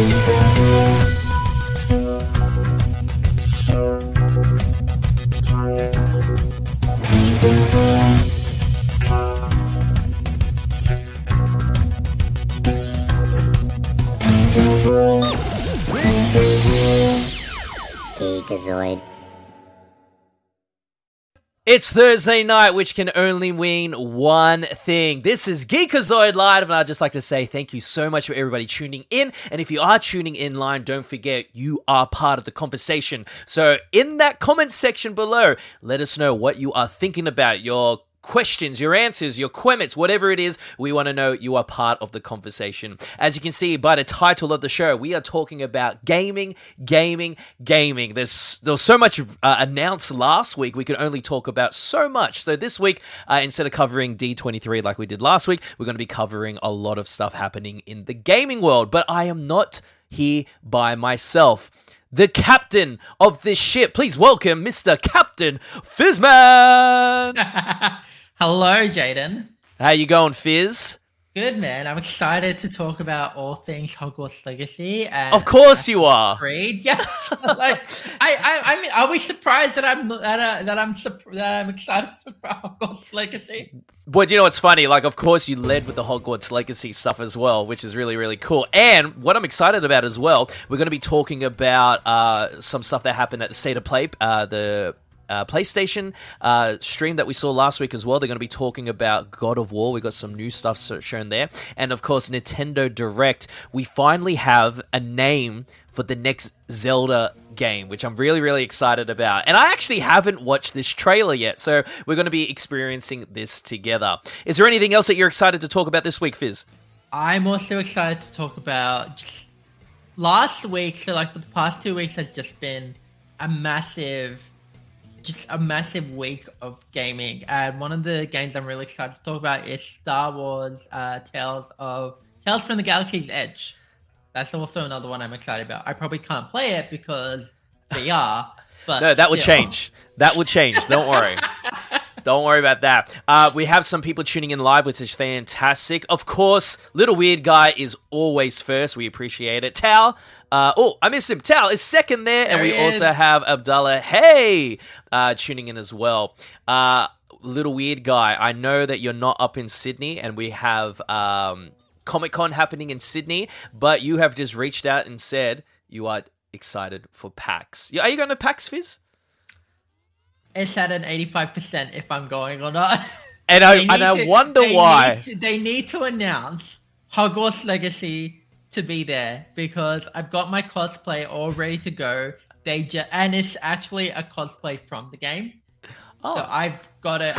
Geekazoid. It's Thursday night, which can only mean one thing. This is Geekazoid Live, and I'd just like to say thank you so much for everybody tuning in. And if you are tuning in live, don't forget you are part of the conversation. So in that comment section below, let us know what you are thinking about, your questions, your answers, your comments, whatever it is. We want to know you are part of the conversation. As you can see by the title of the show, we are talking about gaming. There was so much announced last week, we could only talk about so much. So this week, instead of covering D23 like we did last week, we're going to be covering a lot of stuff happening in the gaming world. But I am not here by myself. The captain of this ship, please welcome Mr. Captain Fizzman. Hello, Jaden. How you going, Fizz? Good, man. I'm excited to talk about all things Hogwarts Legacy. And of course, you are. Creed. Yeah. Like, I mean, are we surprised that I'm excited about Hogwarts Legacy? But you know what's funny? Like, of course, you led with the Hogwarts Legacy stuff as well, which is really, really cool. And what I'm excited about as well, we're going to be talking about some stuff that happened at the State of Play, the PlayStation stream that we saw last week as well. They're going to be talking about God of War. We got some new stuff shown there. And of course, Nintendo Direct. We finally have a name for the next Zelda game, which I'm really, really excited about. And I actually haven't watched this trailer yet, so we're going to be experiencing this together. Is there anything else that you're excited to talk about this week, Fizz? I'm also excited to talk about just last week. So like the past 2 weeks has just been a massive week of gaming, and one of the games I'm really excited to talk about is Star Wars Tales from the Galaxy's Edge. That's also another one I'm excited about. I probably can't play it because VR, but no, that will change. That will change. Don't worry. Don't worry about that. We have some people tuning in live, which is fantastic. Of course, Little Weird Guy is always first. We appreciate it. Tal, I missed him. Tal is second there and we also have Abdullah Hey tuning in as well. Little Weird Guy, I know that you're not up in Sydney, and we have Comic-Con happening in Sydney, but you have just reached out and said you are excited for PAX. Are you going to PAX, Fizz? It's at an 85% if I'm going or not. And I wonder why. They need to announce Hogwarts Legacy to be there, because I've got my cosplay all ready to go. And it's actually a cosplay from the game. Oh, so I've got it.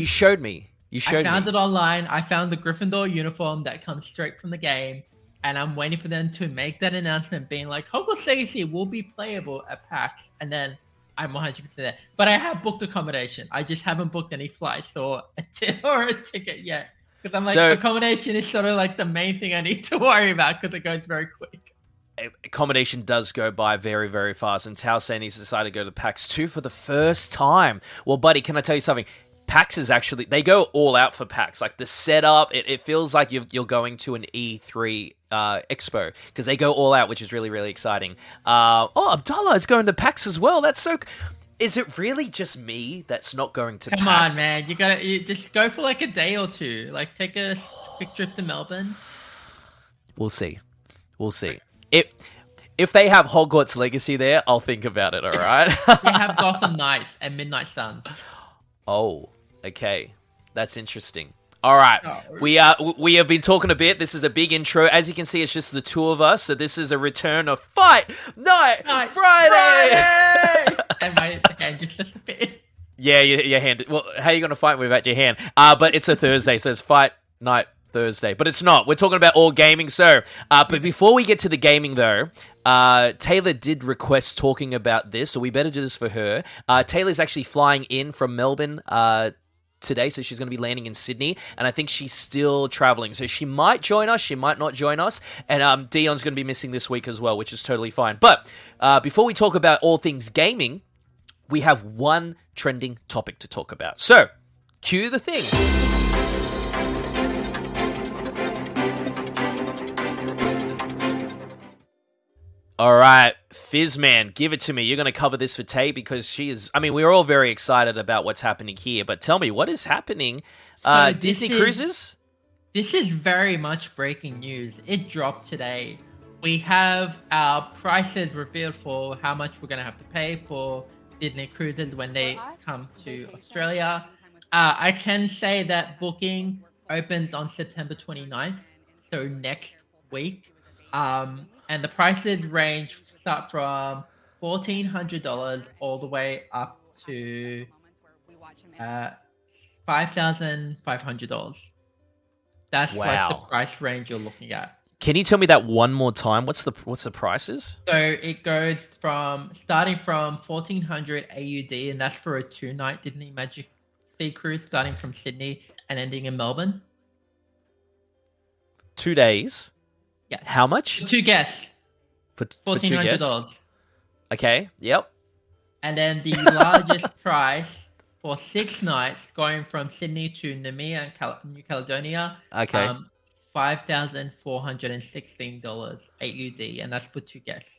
You showed me. I found it online. I found the Gryffindor uniform that comes straight from the game. And I'm waiting for them to make that announcement being like, Hogwarts Legacy will be playable at PAX. And then I'm 100% there. But I have booked accommodation. I just haven't booked any flights or a ticket yet. Because I'm like, accommodation is sort of like the main thing I need to worry about, because it goes very quick. Accommodation does go by very, very fast. And Tao Sani's decided to go to PAX 2 for the first time. Well, buddy, can I tell you something? PAX is actually, they go all out for PAX. Like the setup, it feels like you're going to an E3 expo, because they go all out, which is really, really exciting. Abdullah is going to PAX as well. That's so. Is it really just me that's not going to PAX? Come on, man. You got to just go for like a day or two. Like take a big trip to Melbourne. We'll see. If they have Hogwarts Legacy there, I'll think about it, all right? They have Gotham Knights and Midnight Sun. Oh, okay. That's interesting. All right. We have been talking a bit. This is a big intro. As you can see, it's just the two of us. So this is a return of Fight Night Friday. And my hand just disappeared. Yeah, your hand. Well, how are you going to fight without your hand? But it's a Thursday, so it's Fight Night Thursday. But it's not. We're talking about all gaming. So, but before we get to the gaming, though, Taylor did request talking about this, so we better do this for her. Taylor's actually flying in from Melbourne today, so she's going to be landing in Sydney, and I think she's still traveling. So she might join us, she might not join us, and Dion's going to be missing this week as well, which is totally fine. But before we talk about all things gaming, we have one trending topic to talk about. So, cue the thing. All right, Fizzman, give it to me. You're going to cover this for Tay because she is... I mean, we're all very excited about what's happening here, but tell me, what is happening? So Disney Cruises? This is very much breaking news. It dropped today. We have our prices revealed for how much we're going to have to pay for Disney Cruises when they come to Australia. I can say that booking opens on September 29th, so next week. And the prices range start from $1,400 all the way up to $5,500. That's like the price range you're looking at. Can you tell me that one more time? What's the prices? So it goes from starting from 1,400 AUD, and that's for a 2-night Disney Magic Sea Cruise starting from Sydney and ending in Melbourne. 2 days. Yeah. How much? For two guests. For $1,400. Okay. Yep. And then the largest price for 6 nights, going from Sydney to Namibia and New Caledonia. Okay. $5,416 AUD, and that's for 2 guests.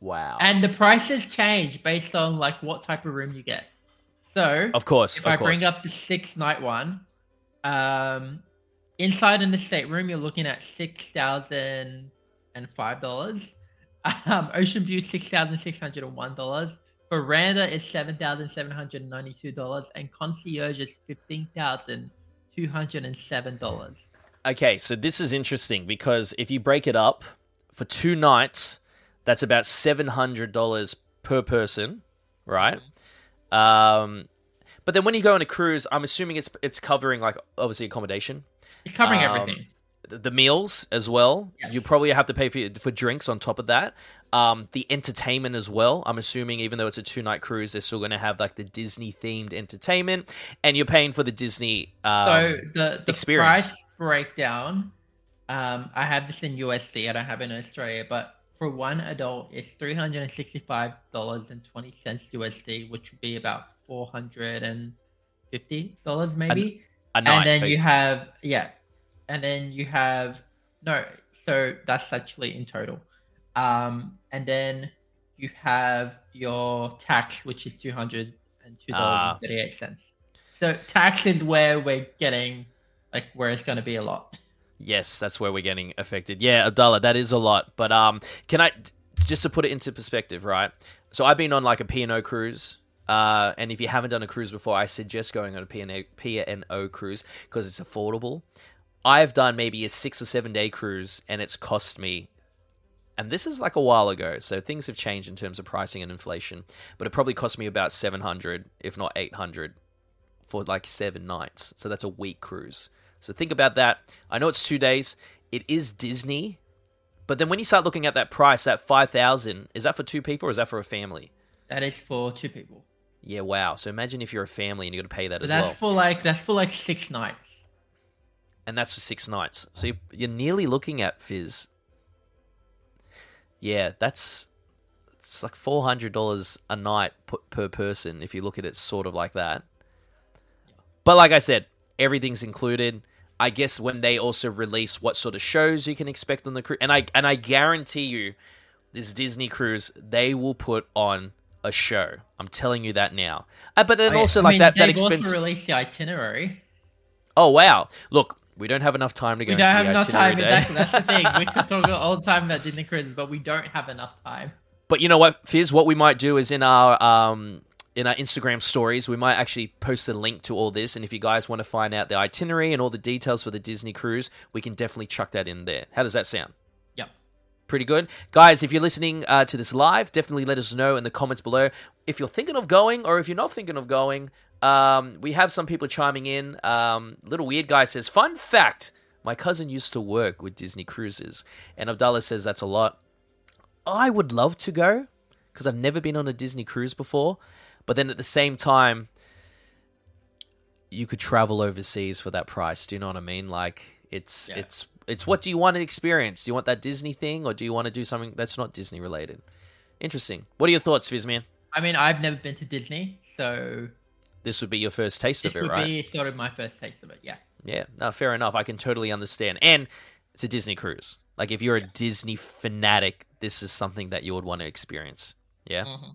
Wow. And the prices change based on like what type of room you get. So Of course. Bring up the 6-night one, inside an estate room, you're looking at $6,005. Ocean View, $6,601. Veranda is $7,792, and concierge is $15,207. Okay, so this is interesting because if you break it up for 2 nights, that's about $700 per person, right? But then when you go on a cruise, I'm assuming it's covering like obviously accommodation. It's covering everything. The meals as well. Yes. You probably have to pay for drinks on top of that. The entertainment as well. I'm assuming even though it's a 2-night cruise, they're still going to have like the Disney themed entertainment, and you're paying for the Disney so the experience. Price breakdown, I have this in USD. I don't have it in Australia, but for one adult, it's $365.20 USD, which would be about $450 maybe. A night, then basically. So that's actually in total. And then you have your tax, which is $202.38. So tax is where we're getting, like, where it's going to be a lot. Yes, that's where we're getting affected. Yeah, Abdullah, that is a lot. But can I, just to put it into perspective, right? So I've been on like a P&O cruise. And if you haven't done a cruise before, I suggest going on a P&O cruise because it's affordable. I've done maybe a 6 or 7 day cruise and it's cost me, and this is like a while ago, so things have changed in terms of pricing and inflation, but it probably cost me about $700, if not $800 for like 7 nights. So that's a week cruise. So think about that. I know it's 2 days. It is Disney. But then when you start looking at that price, that $5,000, is that for 2 people or is that for a family? That is for 2 people. Yeah, wow. So imagine if you're a family and you're going to pay that as well. That's for like 6 nights. And that's for 6 nights. So you're nearly looking at, Fizz. Yeah, it's like $400 a night per person if you look at it sort of like that. But like I said, everything's included. I guess when they also release what sort of shows you can expect on the cruise, and I guarantee you, this Disney cruise, they will put on a show. I'm telling you that now. But then that expensive. They've also released the itinerary. Oh wow! Look, we don't have enough time to go into the itinerary. We don't have enough time. Exactly, that's the thing. We could talk all the time about Disney cruises, but we don't have enough time. But you know what, Fizz? What we might do is in our Instagram stories, we might actually post a link to all this. And if you guys want to find out the itinerary and all the details for the Disney cruise, we can definitely chuck that in there. How does that sound? Yep. Pretty good. Guys, if you're listening to this live, definitely let us know in the comments below if you're thinking of going or if you're not thinking of going. We have some people chiming in. Little Weird Guy says, fun fact, my cousin used to work with Disney Cruises. And Abdullah says that's a lot. I would love to go because I've never been on a Disney cruise before. But then at the same time, you could travel overseas for that price. Do you know what I mean? Like it's what do you want to experience? Do you want that Disney thing or do you want to do something that's not Disney related? Interesting. What are your thoughts, Fizzman? I mean, I've never been to Disney, so this would be your first taste of it, right? This would be sort of my first taste of it, yeah. Yeah, no, fair enough. I can totally understand. And it's a Disney cruise. Like, if you're a Disney fanatic, this is something that you would want to experience. Yeah. Mm-hmm.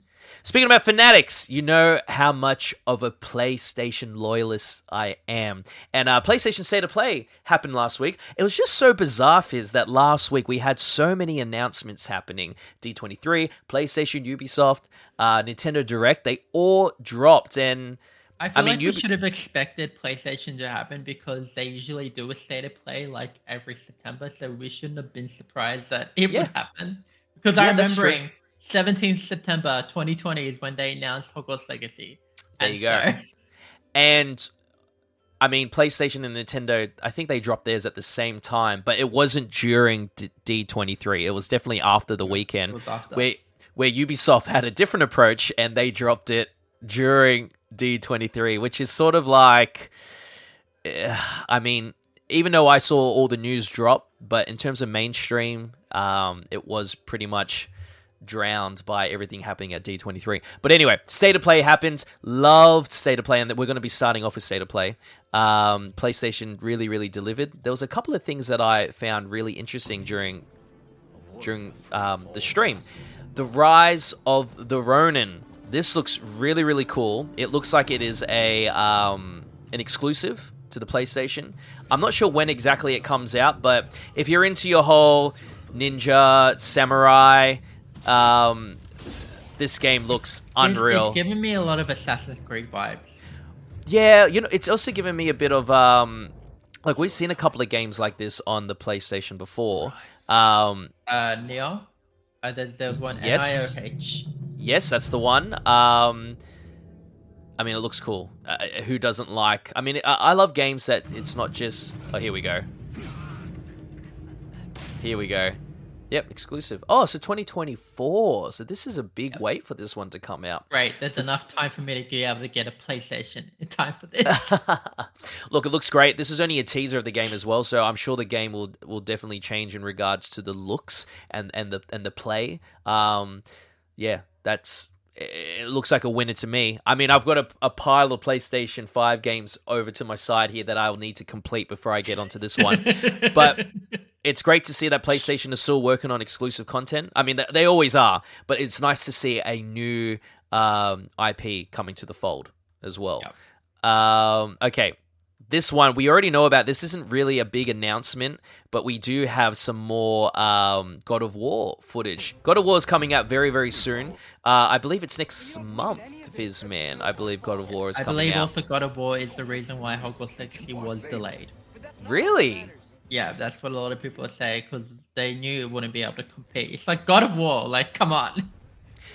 Speaking about fanatics, you know how much of a PlayStation loyalist I am. And PlayStation State of Play happened last week. It was just so bizarre, Fizz, that last week we had so many announcements happening. D23, PlayStation, Ubisoft, Nintendo Direct, they all dropped. And I feel like we should have expected PlayStation to happen because they usually do a State of Play like every September. So we shouldn't have been surprised that it would happen. Because I'm remembering 17th September 2020 is when they announced Hogwarts Legacy. There you go. And I mean, PlayStation and Nintendo, I think they dropped theirs at the same time, but it wasn't during D23. It was definitely after the weekend. It was after. Where Ubisoft had a different approach and they dropped it during D23, which is sort of like, I mean, even though I saw all the news drop, but in terms of mainstream, it was pretty much drowned by everything happening at D23. But anyway, State of Play happened. Loved State of Play, and we're going to be starting off with State of Play. PlayStation really, really delivered. There was a couple of things that I found really interesting during the stream. The Rise of the Ronin. This looks really, really cool. It looks like it is a an exclusive to the PlayStation. I'm not sure when exactly it comes out, but if you're into your whole ninja, samurai, this game looks unreal. It's giving me a lot of Assassin's Creed vibes. Yeah, you know, it's also given me a bit of... like, we've seen a couple of games like this on the PlayStation before. Neo? There's one, yes. NIOH. Yes, that's the one. I mean, it looks cool. Who doesn't like... I mean, I love games that it's not just... Oh, here we go. Here we go. Yep, exclusive. Oh, so 2024. So this is a big wait for this one to come out. Right, there's enough time for me to be able to get a PlayStation in time for this. Look, it looks great. This is only a teaser of the game as well, so I'm sure the game will definitely change in regards to the looks and the play. Yeah, it looks like a winner to me. I mean, I've got a pile of PlayStation 5 games over to my side here that I'll need to complete before I get onto this one. But it's great to see that PlayStation is still working on exclusive content. I mean, they always are, but it's nice to see a new IP coming to the fold as well. Yep. Okay, this one we already know about. This isn't really a big announcement, but we do have some more God of War footage. God of War is coming out very, very soon. I believe it's next month, Fizzman. I believe God of War is coming out. I believe also God of War is the reason why Hogwarts Legacy was delayed. Really? Yeah, that's what a lot of people say, because they knew it wouldn't be able to compete. It's like God of War, like, come on.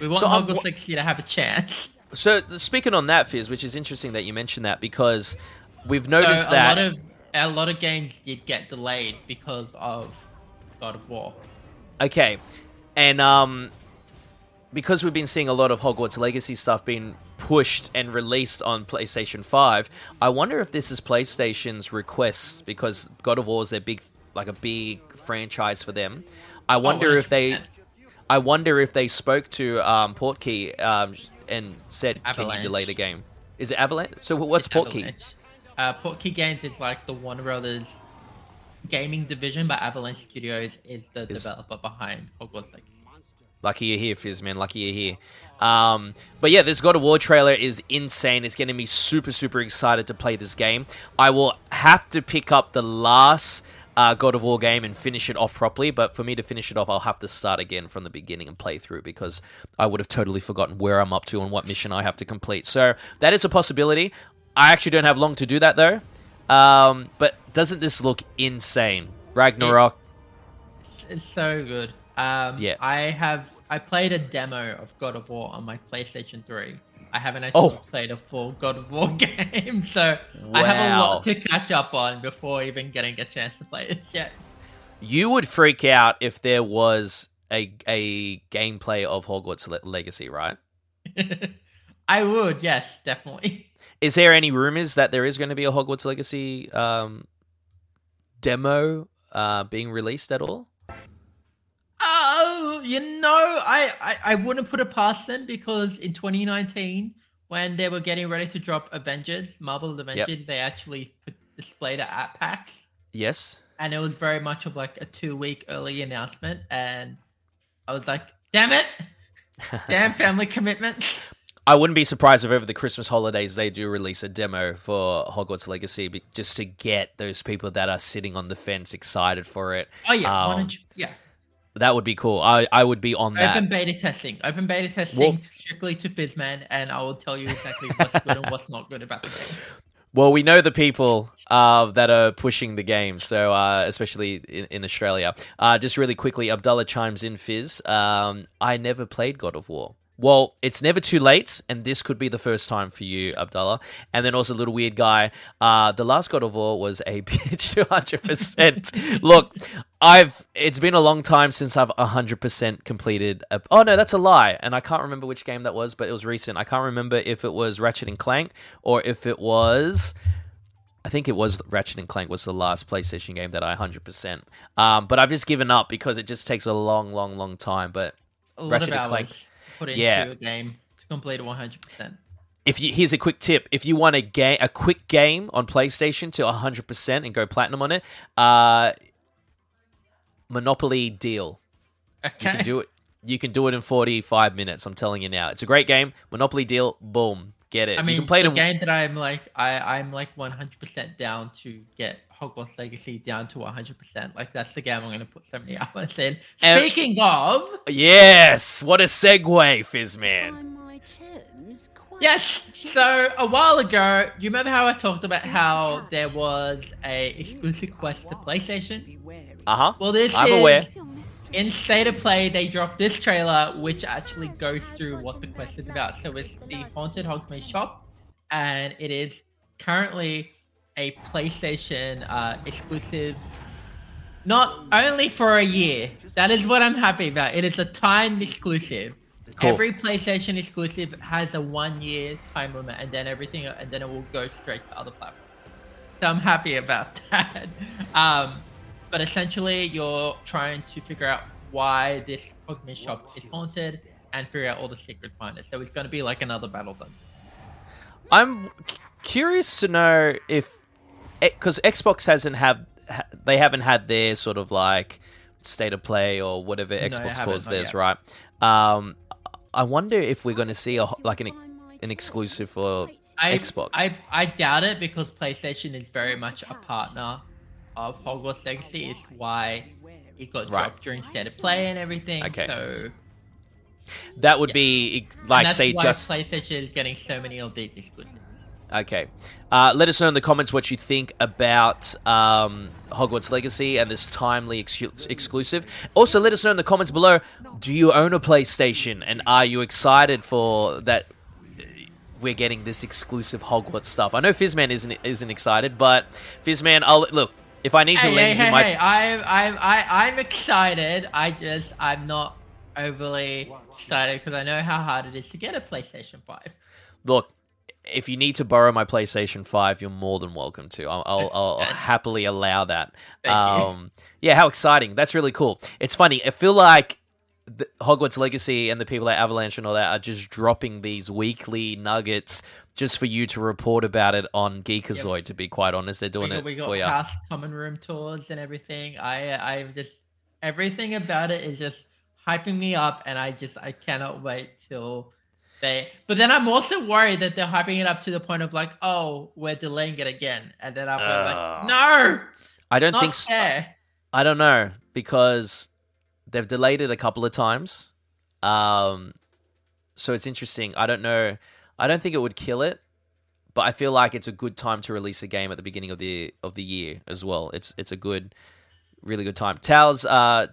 We want Hogwarts Legacy to have a chance. So, speaking on that, Fizz, which is interesting that you mentioned that, because we've noticed that... A lot of games did get delayed because of God of War. Okay, and because we've been seeing a lot of Hogwarts Legacy stuff being pushed and released on PlayStation 5. I wonder if this is PlayStation's request, because God of War is their big franchise for them. I wonder if they spoke to Portkey and said, Avalanche. Can you delay the game? Is it Avalanche? So what's Portkey? Portkey Games is like the Warner Brothers gaming division, but Avalanche Studios is the developer behind Hogwarts Legacy. Lucky you're here, Fizz, man. Lucky you're here. But yeah, this God of War trailer is insane. It's getting me super, super excited to play this game. I will have to pick up the last God of War game and finish it off properly. But for me to finish it off, I'll have to start again from the beginning and play through, because I would have totally forgotten where I'm up to and what mission I have to complete. So that is a possibility. I actually don't have long to do that, though. But doesn't this look insane? Ragnarok. It's so good. Yeah. I played a demo of God of War on my PlayStation 3. I haven't actually played a full God of War game, so wow. I have a lot to catch up on before even getting a chance to play this yet. You would freak out if there was a gameplay of Hogwarts Legacy, right? I would, yes, definitely. Is there any rumors that there is going to be a Hogwarts Legacy demo being released at all? Oh, you know, I wouldn't put it past them, because in 2019, when they were getting ready to drop Avengers, Marvel's Avengers, they actually displayed it at PAX. Yes. And it was very much of like a 2-week early announcement. And I was like, damn it. Damn family commitments. I wouldn't be surprised if over the Christmas holidays they do release a demo for Hogwarts Legacy just to get those people that are sitting on the fence excited for it. Oh, yeah. Why don't you, yeah. That would be cool. I would be on that. Open beta testing well, strictly to Fizzman, and I will tell you exactly what's good and what's not good about the game. Well, we know the people that are pushing the game, so especially in Australia. Just really quickly, Abdullah chimes in, Fizz. I never played God of War. Well, it's never too late, and this could be the first time for you, Abdullah. And then also, Little Weird Guy, the last God of War was a bitch 200%. Look, it's been a long time since I've 100% completed. Oh, no, that's a lie. And I can't remember which game that was, but it was recent. I can't remember if it was Ratchet & Clank or if it was... I think it was Ratchet & Clank was the last PlayStation game that I 100%. But I've just given up because it just takes a long, long, long time. But Ratchet & Clank... put into your game to complete 100%. Here's a quick tip: if you want a quick game on PlayStation to 100% and go platinum on it, Monopoly Deal. Okay. You can do it. You can do it in 45 minutes. I'm telling you now, it's a great game. Monopoly Deal. Boom. Get it. I mean, you can play the game that I'm like, I'm like 100% down to get Hogwarts Legacy down to 100%. Like, that's the game I'm going to put so many hours in. Speaking of... Yes! What a segue, Fizzman. Yes! So, a while ago, you remember how I talked about how there was a exclusive quest to PlayStation? Uh-huh. Well, I'm aware. In State of Play, they dropped this trailer, which actually goes through what the quest is about. So it's the Haunted Hogsmeade Shop, and it is currently a PlayStation exclusive, not only for a year. That is what I'm happy about. It is a timed exclusive. Cool. Every PlayStation exclusive has a 1-year time limit, and then it will go straight to other platforms. So I'm happy about that. But essentially, you're trying to figure out why this Hogsmeade shop is haunted and figure out all the secrets behind it. So it's going to be like another battle done. I'm curious to know if, because Xbox haven't had their sort of like State of Play or whatever Xbox calls theirs, right? I wonder if we're going to see an exclusive for Xbox. I doubt it, because PlayStation is very much a partner of Hogwarts Legacy. Is why it got dropped during State of Play and everything. Okay. So that would be like, and say, just PlayStation is getting so many of these exclusives. Okay. Let us know in the comments what you think about Hogwarts Legacy and this timely exclusive. Also, let us know in the comments below, do you own a PlayStation, and are you excited for that we're getting this exclusive Hogwarts stuff? I know Fizzman isn't excited, but Fizzman, if I need to lend you my... I'm excited. I'm not overly excited because I know how hard it is to get a PlayStation 5. Look, if you need to borrow my PlayStation 5, you're more than welcome to. I'll happily allow that. Yeah, how exciting. That's really cool. It's funny. I feel like the Hogwarts Legacy and the people at Avalanche and all that are just dropping these weekly nuggets just for you to report about it on Geekazoid, to be quite honest. They're doing it for you. We got past common room tours and everything. I'm just... everything about it is just hyping me up, and I cannot wait till... But then I'm also worried that they're hyping it up to the point of like, oh, we're delaying it again. And then I'm like, no! I don't think so. I don't know, because they've delayed it a couple of times. So it's interesting. I don't know. I don't think it would kill it, but I feel like it's a good time to release a game at the beginning of the year as well. It's a good, really good time. Tals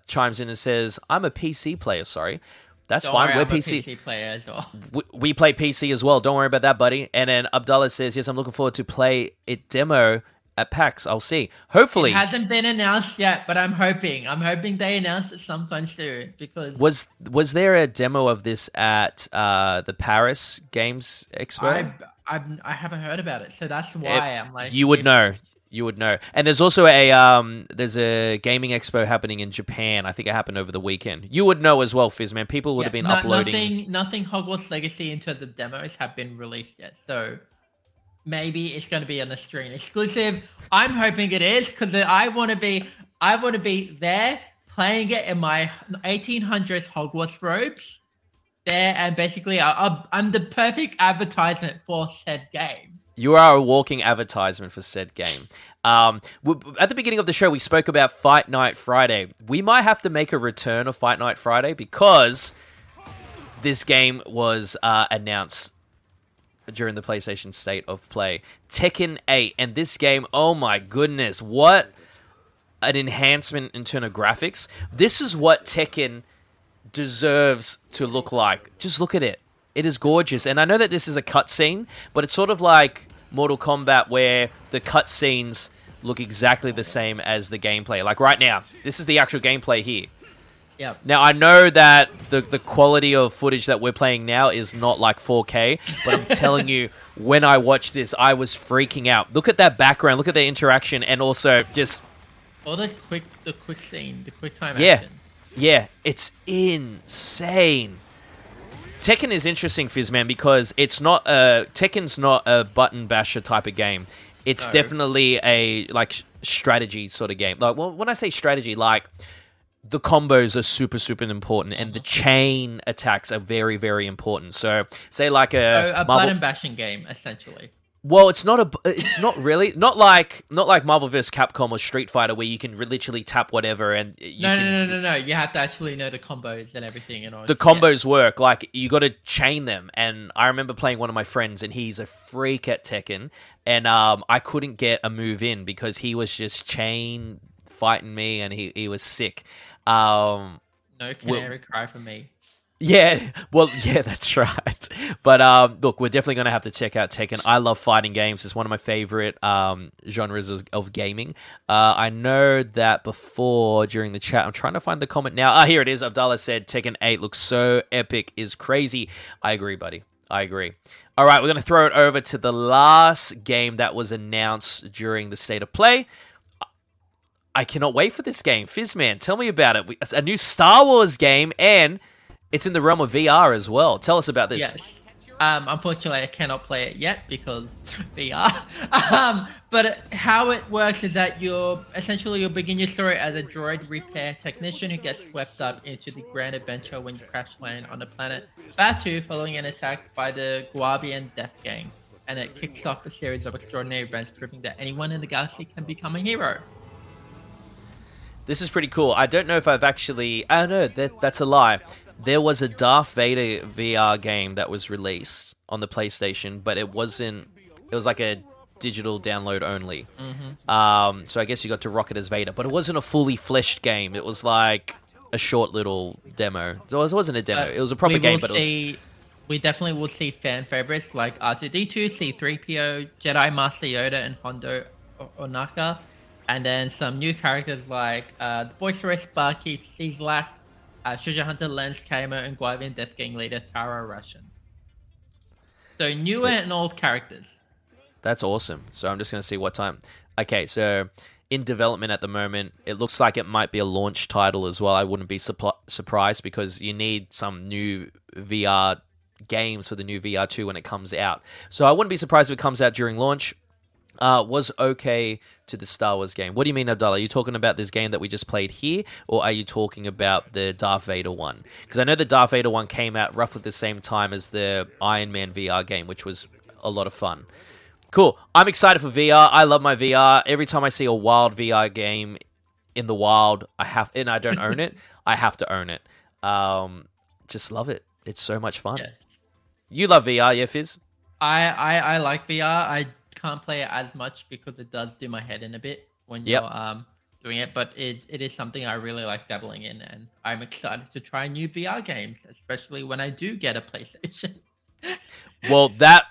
chimes in and says, I'm a PC player, sorry. That's fine. We're PC player as well. We play PC as well. Don't worry about that, buddy. And then Abdullah says, yes, I'm looking forward to play it demo at PAX. I'll see. Hopefully. It hasn't been announced yet, but I'm hoping. I'm hoping they announce it sometime soon. Because was there a demo of this at the Paris Games Expo? I haven't heard about it. So that's why I'm like... You would know. You would know. And there's also a gaming expo happening in Japan. I think it happened over the weekend. You would know as well, Fizzman. People would have been uploading. Nothing Hogwarts Legacy in terms of demos have been released yet. So maybe it's going to be on the stream exclusive. I'm hoping it is, because I want to be there playing it in my 1800s Hogwarts robes there, and basically I'm the perfect advertisement for said game. You are a walking advertisement for said game. At the beginning of the show, we spoke about Fight Night Friday. We might have to make a return of Fight Night Friday, because this game was announced during the PlayStation State of Play. Tekken 8. And this game, oh my goodness, what an enhancement in terms of graphics. This is what Tekken deserves to look like. Just look at it. It is gorgeous. And I know that this is a cutscene, but it's sort of like Mortal Kombat, where the cutscenes look exactly the same as the gameplay. Like right now, this is the actual gameplay here. Yeah. Now, I know that the quality of footage that we're playing now is not like 4K, but I'm telling you, when I watched this, I was freaking out. Look at that background. Look at the interaction, and also just... all the quick time action. Yeah, it's insane. Tekken is interesting, Fizzman, because it's not Tekken's not a button basher type of game. It's definitely a like strategy sort of game. Like, well, when I say strategy, like the combos are super, super important, and the chain attacks are very, very important. So, say like a button bashing game, essentially. Well, it's not really Marvel vs. Capcom or Street Fighter, where you can literally tap whatever and no. You have to actually know the combos and everything. And all the combos work. Like, you got to chain them. And I remember playing one of my friends, and he's a freak at Tekken, and I couldn't get a move in because he was just chain fighting me, and he was sick. No canary cry for me. Yeah, well, yeah, that's right. But look, we're definitely going to have to check out Tekken. I love fighting games. It's one of my favorite genres of gaming. I know that before, during the chat, I'm trying to find the comment now. Ah, here it is. Abdallah said, Tekken 8 looks so epic, is crazy. I agree, buddy. I agree. All right, we're going to throw it over to the last game that was announced during the State of Play. I cannot wait for this game. Fizzman, tell me about it. It's a new Star Wars game, and... it's in the realm of VR as well. Tell us about this. Yes. Unfortunately, I cannot play it yet because VR. But how it works is that you'll begin your story as a droid repair technician who gets swept up into the grand adventure when you crash land on the planet Batu following an attack by the Guavian Death Gang. And it kicks off a series of extraordinary events, proving that anyone in the galaxy can become a hero. This is pretty cool. I don't know if I've actually... oh, no, that's a lie. There was a Darth Vader VR game that was released on the PlayStation, but it wasn't... it was like a digital download only. Mm-hmm. So I guess you got to rock it as Vader, but it wasn't a fully fleshed game. It was like a short little demo. It wasn't a demo. It was a proper game, but it was... we definitely will see fan favorites like R2-D2, C-3PO, Jedi Master Yoda, and Hondo Ohnaka. And then some new characters like the Boisterous Barkeep, Cizlak, Treasure Hunter Lance Kamer, and Guavian Death Gang leader Tara Russian. So newer and old characters. That's awesome. So I'm just going to see what time. Okay, so in development at the moment, it looks like it might be a launch title as well. I wouldn't be surprised, because you need some new VR games for the new VR2 when it comes out. So I wouldn't be surprised if it comes out during launch. Was okay to the Star Wars game. What do you mean, Abdallah? Are you talking about this game that we just played here, or are you talking about the Darth Vader one? Because I know the Darth Vader one came out roughly the same time as the Iron Man VR game, which was a lot of fun. Cool. I'm excited for VR. I love my VR. Every time I see a wild VR game in the wild, and I don't own it, I have to own it. Just love it. It's so much fun. Yeah. You love VR, yeah, Fizz? I like VR. I can't play it as much because it does do my head in a bit when you're doing it, but it is something I really like dabbling in, and I'm excited to try new VR games, especially when I do get a PlayStation. Well, that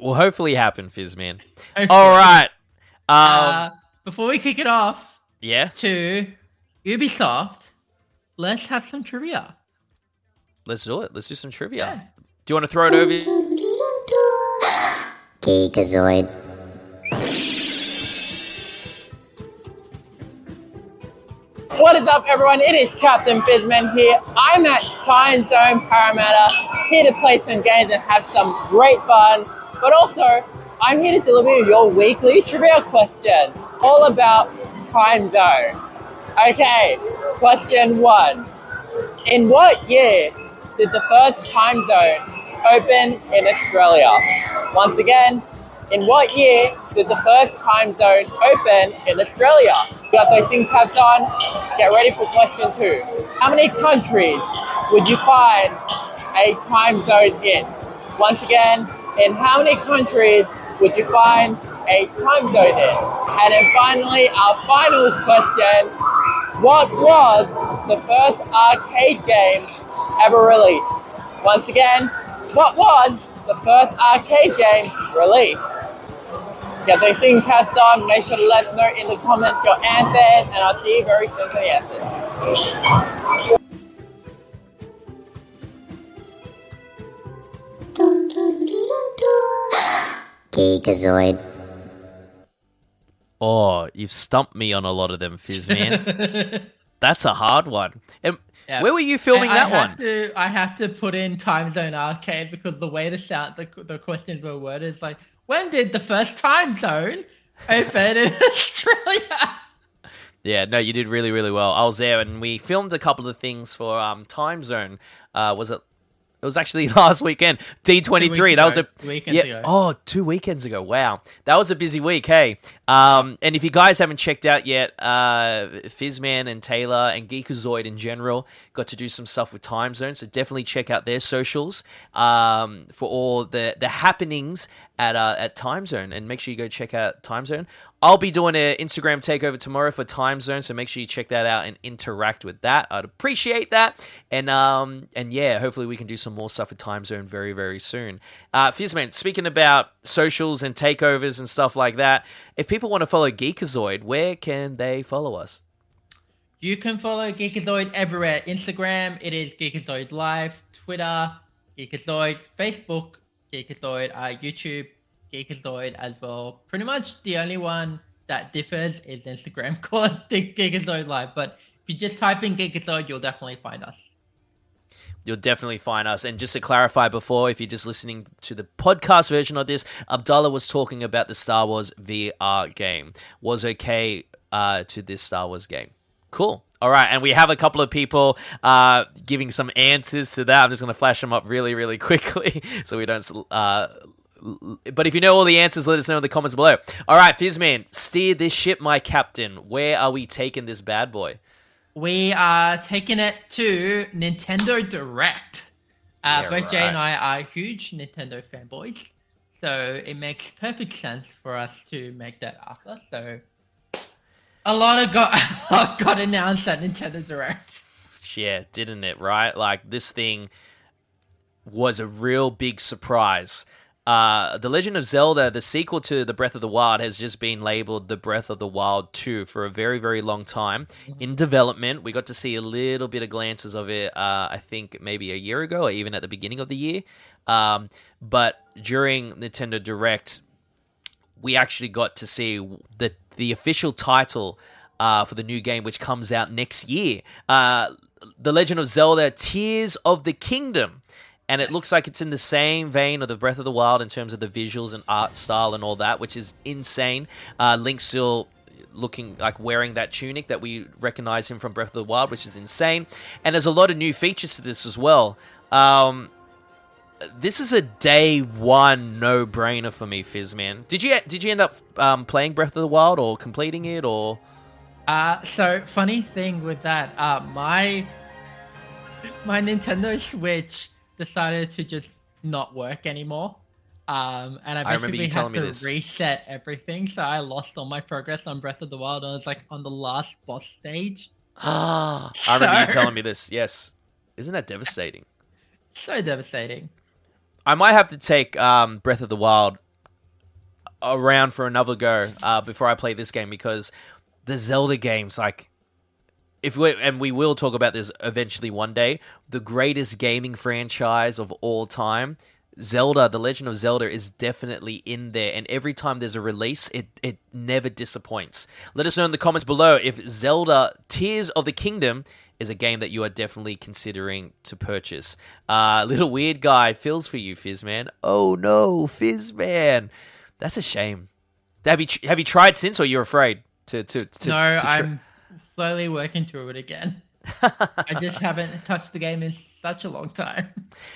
will hopefully happen, Fizzman. Okay. All right. Before we kick it off to Ubisoft, let's have some trivia. Let's do it. Let's do some trivia. Yeah. Do you want to throw it over? Geekazoid. What is up, everyone? It is Captain Fizzman here. I'm at Time Zone Parramatta, here to play some games and have some great fun, but also I'm here to deliver your weekly trivia question, all about Time Zone. Okay, question one. In what year did the first Time Zone open in Australia? Once again, in what year did the first Time Zone open in Australia? You got those things tabs on, get ready for question two. How many countries would you find a time zone in? Once again, in how many countries would you find a time zone in? And then finally, our final question, what was the first arcade game ever released? Once again, what was the first arcade game released? Get those things passed on, make sure to let us know in the comments your answers, and I'll see you very soon for the answers. Geekazoid. Oh, you've stumped me on a lot of them, Fizzman. That's a hard one. Yep. Where were you filming that one? I had to put in Time Zone Arcade because the way to shout the questions were worded is like, when did the first Time Zone open in Australia? Yeah, no, you did really, really well. I was there and we filmed a couple of things for Time Zone. It was actually last weekend, D23. That was 2 weekends ago. Oh, 2 weekends ago. Wow. That was a busy week, hey. And if you guys haven't checked out yet, Fizzman and Taylor and Geekazoid in general got to do some stuff with Time Zone, so definitely check out their socials for all the happenings at Time Zone, and make sure you go check out Time Zone. I'll be doing an Instagram takeover tomorrow for Time Zone, so make sure you check that out and interact with that. I'd appreciate that. And yeah, hopefully we can do some more stuff with Time Zone very, very soon. Fizzman, speaking about socials and takeovers and stuff like that, if people want to follow Geekazoid, where can they follow us? You can follow Geekazoid everywhere. Instagram, it is Geekazoid Live. Twitter, Geekazoid. Facebook, Geekazoid. YouTube, Geekazoid as well. Pretty much the only one that differs is Instagram called Geekazoid Live, but if you just type in Geekazoid, you'll definitely find us. You'll definitely find us. And just to clarify before, if you're just listening to the podcast version of this, Abdullah was talking about the Star Wars VR game. Was okay to this Star Wars game. Cool. All right, and we have a couple of people giving some answers to that. I'm just going to flash them up really, really quickly so we don't... But if you know all the answers, let us know in the comments below. All right, Fizzman, steer this ship, my captain. Where are we taking this bad boy? We are taking it to Nintendo Direct. Both Jay and I are huge Nintendo fanboys, so it makes perfect sense for us to make that after. So a lot got announced at Nintendo Direct. Yeah, didn't it, right? Like, this thing was a real big surprise. The Legend of Zelda, the sequel to The Breath of the Wild, has just been labeled The Breath of the Wild 2 for a very, very long time. Mm-hmm. In development, we got to see a little bit of glances of it, I think maybe a year ago or even at the beginning of the year. But during Nintendo Direct, we actually got to see the official title for the new game, which comes out next year. The Legend of Zelda, Tears of the Kingdom. And it looks like it's in the same vein of The Breath of the Wild in terms of the visuals and art style and all that, which is insane. Link's still looking like wearing that tunic that we recognize him from Breath of the Wild, which is insane. And there's a lot of new features to this as well. This is a day one no-brainer for me, Fizzman. Did you end up playing Breath of the Wild or completing it or? So funny thing with that, my Nintendo Switch decided to just not work anymore. And I basically had to reset everything. So I lost all my progress on Breath of the Wild. I was like on the last boss stage. Ah, I remember you telling me this. Yes. Isn't that devastating? So devastating. I might have to take Breath of the Wild around for another go before I play this game, because the Zelda games, like... we will talk about this eventually one day, the greatest gaming franchise of all time, Zelda, The Legend of Zelda, is definitely in there. And every time there's a release, it never disappoints. Let us know in the comments below if Zelda Tears of the Kingdom is a game that you are definitely considering to purchase. Little weird guy feels for you, Fizzman. Oh no, Fizzman. That's a shame. Have you tried since, or you're afraid to? No, I'm slowly working through it again. I just haven't touched the game in such a long time.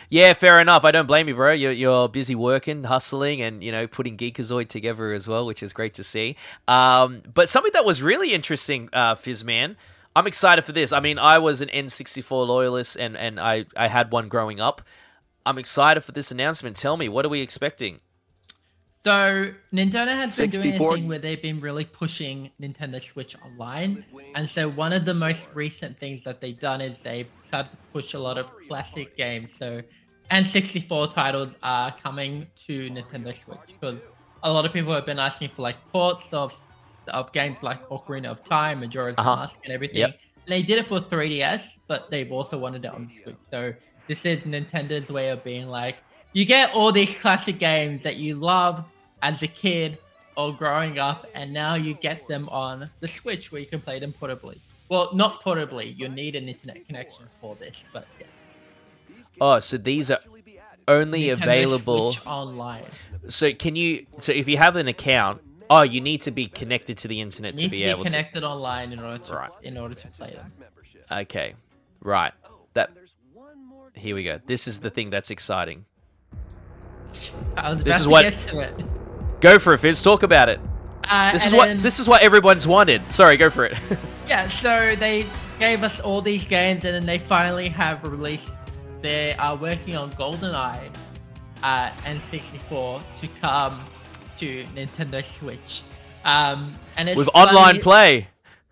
Yeah, fair enough. I don't blame you, bro. You're busy working, hustling, and putting Geekazoid together as well, which is great to see. But something that was really interesting, Fizzman, I'm excited for this. I mean, I was an N64 loyalist, and I had one growing up. I'm excited for this announcement. Tell me, what are we expecting? So Nintendo has been doing a thing where they've been really pushing Nintendo Switch Online. And so one of the most recent things that they've done is they've started to push a lot of classic games. So N64 titles are coming to Nintendo Switch, because a lot of people have been asking for like ports of games like Ocarina of Time, Majora's Mask and everything. Yep. And they did it for 3DS, but they've also wanted it on Switch. So this is Nintendo's way of being like, you get all these classic games that you loved as a kid or growing up, and now you get them on the Switch where you can play them portably. Well, not portably. You'll need an internet connection for this, but yeah. Oh, so these are only available online. So can you? So if you have an account, you need to be connected to the internet to be able to. You need to be connected online in order to play them. Okay, right. Here we go. This is the thing that's exciting. This is what. Get to it. Go for it, Fizz. Talk about it. This is what everyone's wanted. Sorry, go for it. Yeah. So they gave us all these games, and then they finally have released. They are working on GoldenEye, N64 to come to Nintendo Switch. And it's with online play.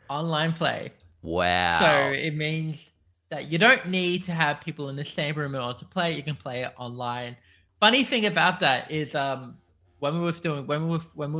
Online play. Wow. So it means that you don't need to have people in the same room in order to play. You can play it online. Funny thing about that is, when we were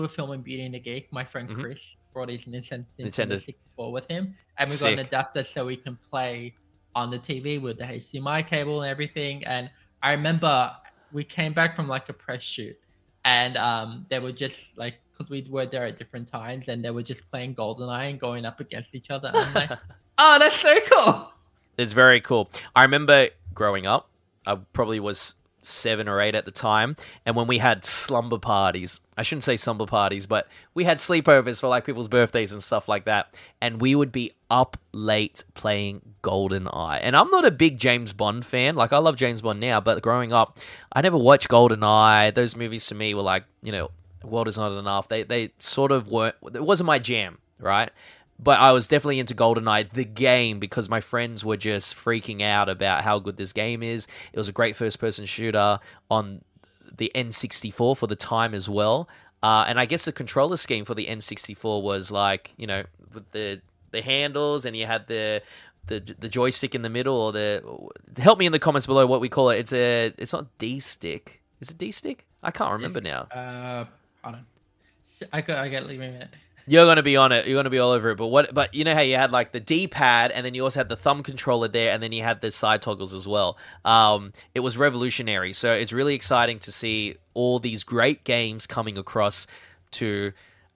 filming Beauty and the Geek, my friend Chris brought his Nintendo 64 with him, and we got an adapter so we can play on the TV with the HDMI cable and everything. And I remember we came back from like a press shoot, and they were just like, because we were there at different times, and they were just playing GoldenEye and going up against each other. And I'm like, oh, that's so cool. It's very cool. I remember growing up, I probably was 7 or 8 at the time, and when we had slumber parties, I shouldn't say slumber parties, but we had sleepovers for like people's birthdays and stuff like that, and we would be up late playing GoldenEye. And I'm not a big James Bond fan. Like, I love James Bond now, but growing up, I never watched GoldenEye. Those movies to me were like, World Is Not Enough. They sort of weren't. It wasn't my jam, right? But I was definitely into GoldenEye, the game, because my friends were just freaking out about how good this game is. It was a great first-person shooter on the N64 for the time as well. And I guess the controller scheme for the N64 was like, with the handles, and you had the joystick in the middle, or help me in the comments below what we call it. It's not D-stick. Is it D-stick? I can't remember now. Hold on. I got to leave me a minute. You're going to be on it. You're going to be all over it. But you know how you had like the D-pad, and then you also had the thumb controller there, and then you had the side toggles as well. It was revolutionary. So it's really exciting to see all these great games coming across to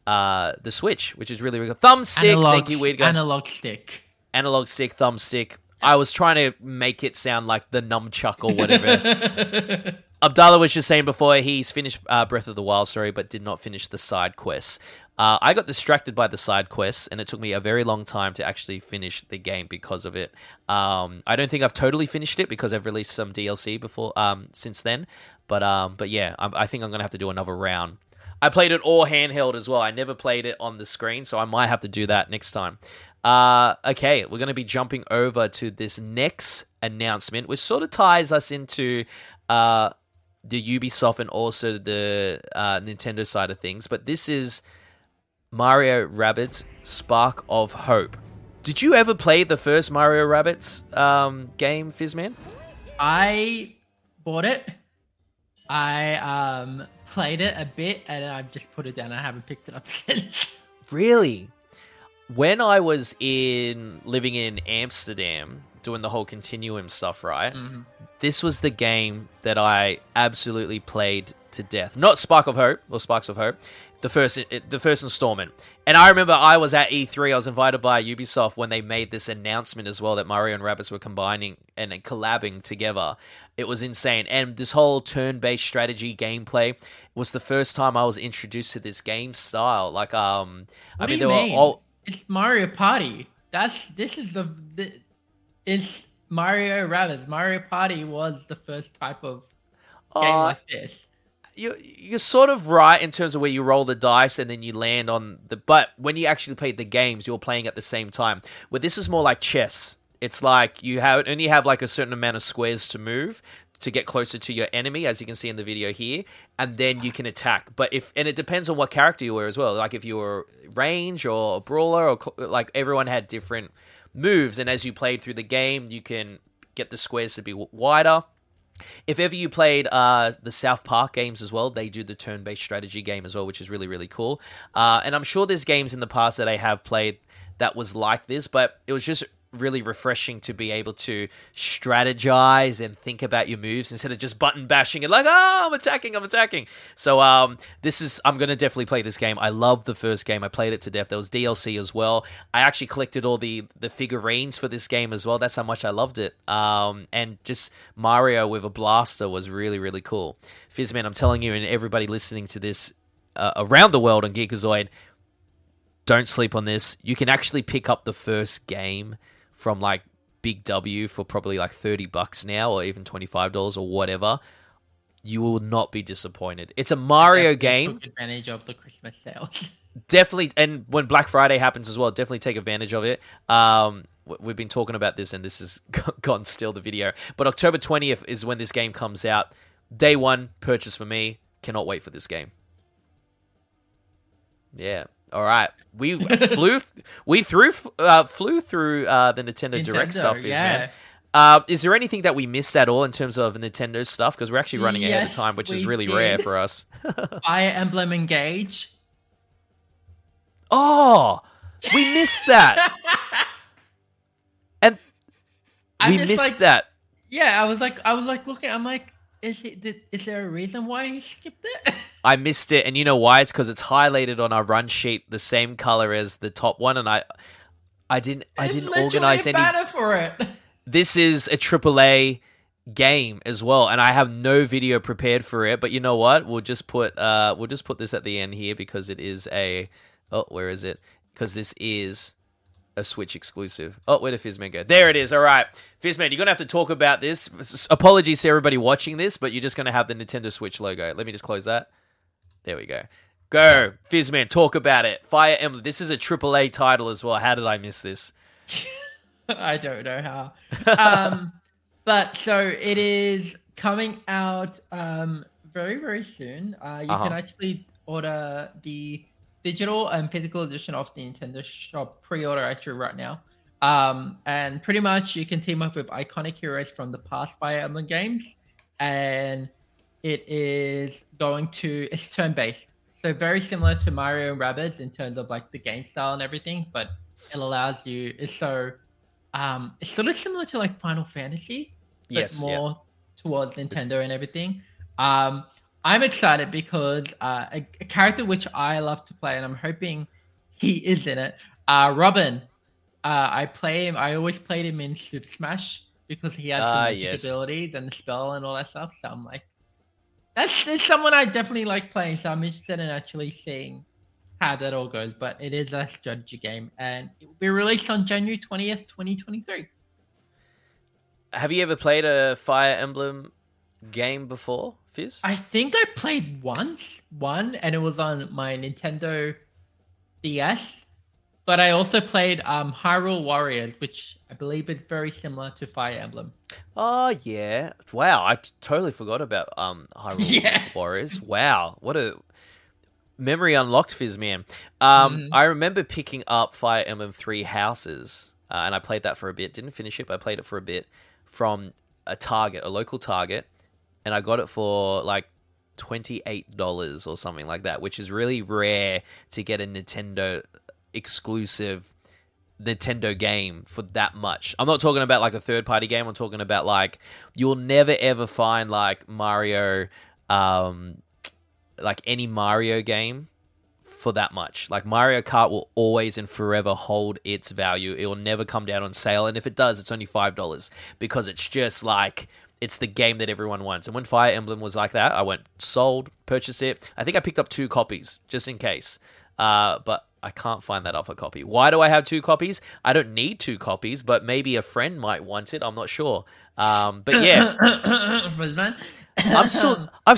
the Switch, which is really, really good. Thumbstick. Thank you, Weird Guy. Analog stick. Analog stick, thumbstick. I was trying to make it sound like the nunchuck or whatever. Abdallah was just saying before, he's finished Breath of the Wild, but did not finish the side quests. I got distracted by the side quests, and it took me a very long time to actually finish the game because of it. I don't think I've totally finished it, because I've released some DLC before since then. But yeah, I think I'm going to have to do another round. I played it all handheld as well. I never played it on the screen, so I might have to do that next time. Okay, we're going to be jumping over to this next announcement, which sort of ties us into... the Ubisoft and also the Nintendo side of things. But this is Mario Rabbids Spark of Hope. Did you ever play the first Mario Rabbids game, Fizzman? I bought it. I played it a bit, and I've just put it down. I haven't picked it up since. Really? When I was living in Amsterdam, doing the whole Continuum stuff, right? This was the game that I absolutely played to death. Not Spark of Hope, or Sparks of Hope, the first installment. And I remember I was at E3, I was invited by Ubisoft when they made this announcement as well that Mario and Rabbids were combining and collabing together. It was insane. And this whole turn-based strategy gameplay was the first time I was introduced to this game style. Like, it's Mario Party. It's Mario Rabbids. Mario Party was the first type of game like this. You're sort of right in terms of where you roll the dice and then you land on the... But when you actually play the games, you're playing at the same time. Where this is more like chess. It's like you only have like a certain amount of squares to move to get closer to your enemy, as you can see in the video here, and then you can attack. And it depends on what character you were as well. Like if you were range or a brawler, or like everyone had different moves. And as you played through the game, you can get the squares to be wider. If ever you played the South Park games as well, they do the turn-based strategy game as well, which is really, really cool. And I'm sure there's games in the past that I have played that was like this, but it was just really refreshing to be able to strategize and think about your moves instead of just button bashing and like, I'm attacking. So I'm going to definitely play this game. I love the first game. I played it to death. There was DLC as well. I actually collected all the figurines for this game as well. That's how much I loved it. And just Mario with a blaster was really, really cool. Fizzman, I'm telling you, and everybody listening to this around the world on Geekazoid, don't sleep on this. You can actually pick up the first game from like Big W for probably like $30 now, or even $25 or whatever. You will not be disappointed. It's a Mario game. Take advantage of the Christmas sales. Definitely. And when Black Friday happens as well, definitely take advantage of it. We've been talking about this and this has gone still the video, but October 20th is when this game comes out. Day one purchase for me. Cannot wait for this game. Yeah. All right, we flew through the Nintendo Direct stuff, yeah. Man. Is there anything that we missed at all in terms of Nintendo stuff? Because we're actually running ahead of time, which is really rare for us. Fire Emblem Engage. Oh, we missed that. and we missed that. Yeah, I was like looking. I'm like, is there a reason why he skipped it? I missed it, and you know why? It's because it's highlighted on our run sheet the same color as the top one, and I didn't organize any banner for it. This is a AAA game as well, and I have no video prepared for it. But you know what? We'll just put this at the end here because it is a where is it? Because this is a Switch exclusive. Oh, where did Fizzman go? There it is. All right. Fizzman, you're going to have to talk about this. Apologies to everybody watching this, but you're just going to have the Nintendo Switch logo. Let me just close that. There we go. Go, Fizzman, talk about it. Fire Emblem. This is a AAA title as well. How did I miss this? I don't know how. But so it is coming out very, very soon. You can actually order the digital and physical edition of the Nintendo Shop pre-order actually right now. And pretty much you can team up with iconic heroes from the past Fire Emblem games. And it is it's turn-based. So very similar to Mario and Rabbids in terms of like the game style and everything, but it allows you, it's sort of similar to like Final Fantasy, but towards Nintendo and everything. I'm excited because a character which I love to play, and I'm hoping he is in it, Robin. I play him. I always played him in Super Smash because he has some magic abilities and the spell and all that stuff. So I'm like, that's someone I definitely like playing. So I'm interested in actually seeing how that all goes. But it is a strategy game, and it will be released on January 20th, 2023. Have you ever played a Fire Emblem game before, Fizz? I think I played one, and it was on my Nintendo DS. But I also played Hyrule Warriors, which I believe is very similar to Fire Emblem. Oh yeah! Wow, I totally forgot about Hyrule Warriors. Wow, what a memory unlocked, Fizz man. I remember picking up Fire Emblem Three Houses, and I played that for a bit. Didn't finish it, but I played it for a bit from a local Target. And I got it for like $28 or something like that, which is really rare to get a Nintendo exclusive Nintendo game for that much. I'm not talking about like a third party game. I'm talking about like you'll never ever find like Mario like any Mario game for that much. Like Mario Kart will always and forever hold its value. It will never come down on sale. And if it does, it's only $5 because it's just like, it's the game that everyone wants. And when Fire Emblem was like that, I went sold, purchase it. I think I picked up 2 copies just in case. But I can't find that alpha copy. Why do I have 2 copies? I don't need 2 copies, but maybe a friend might want it. I'm not sure. But yeah, I've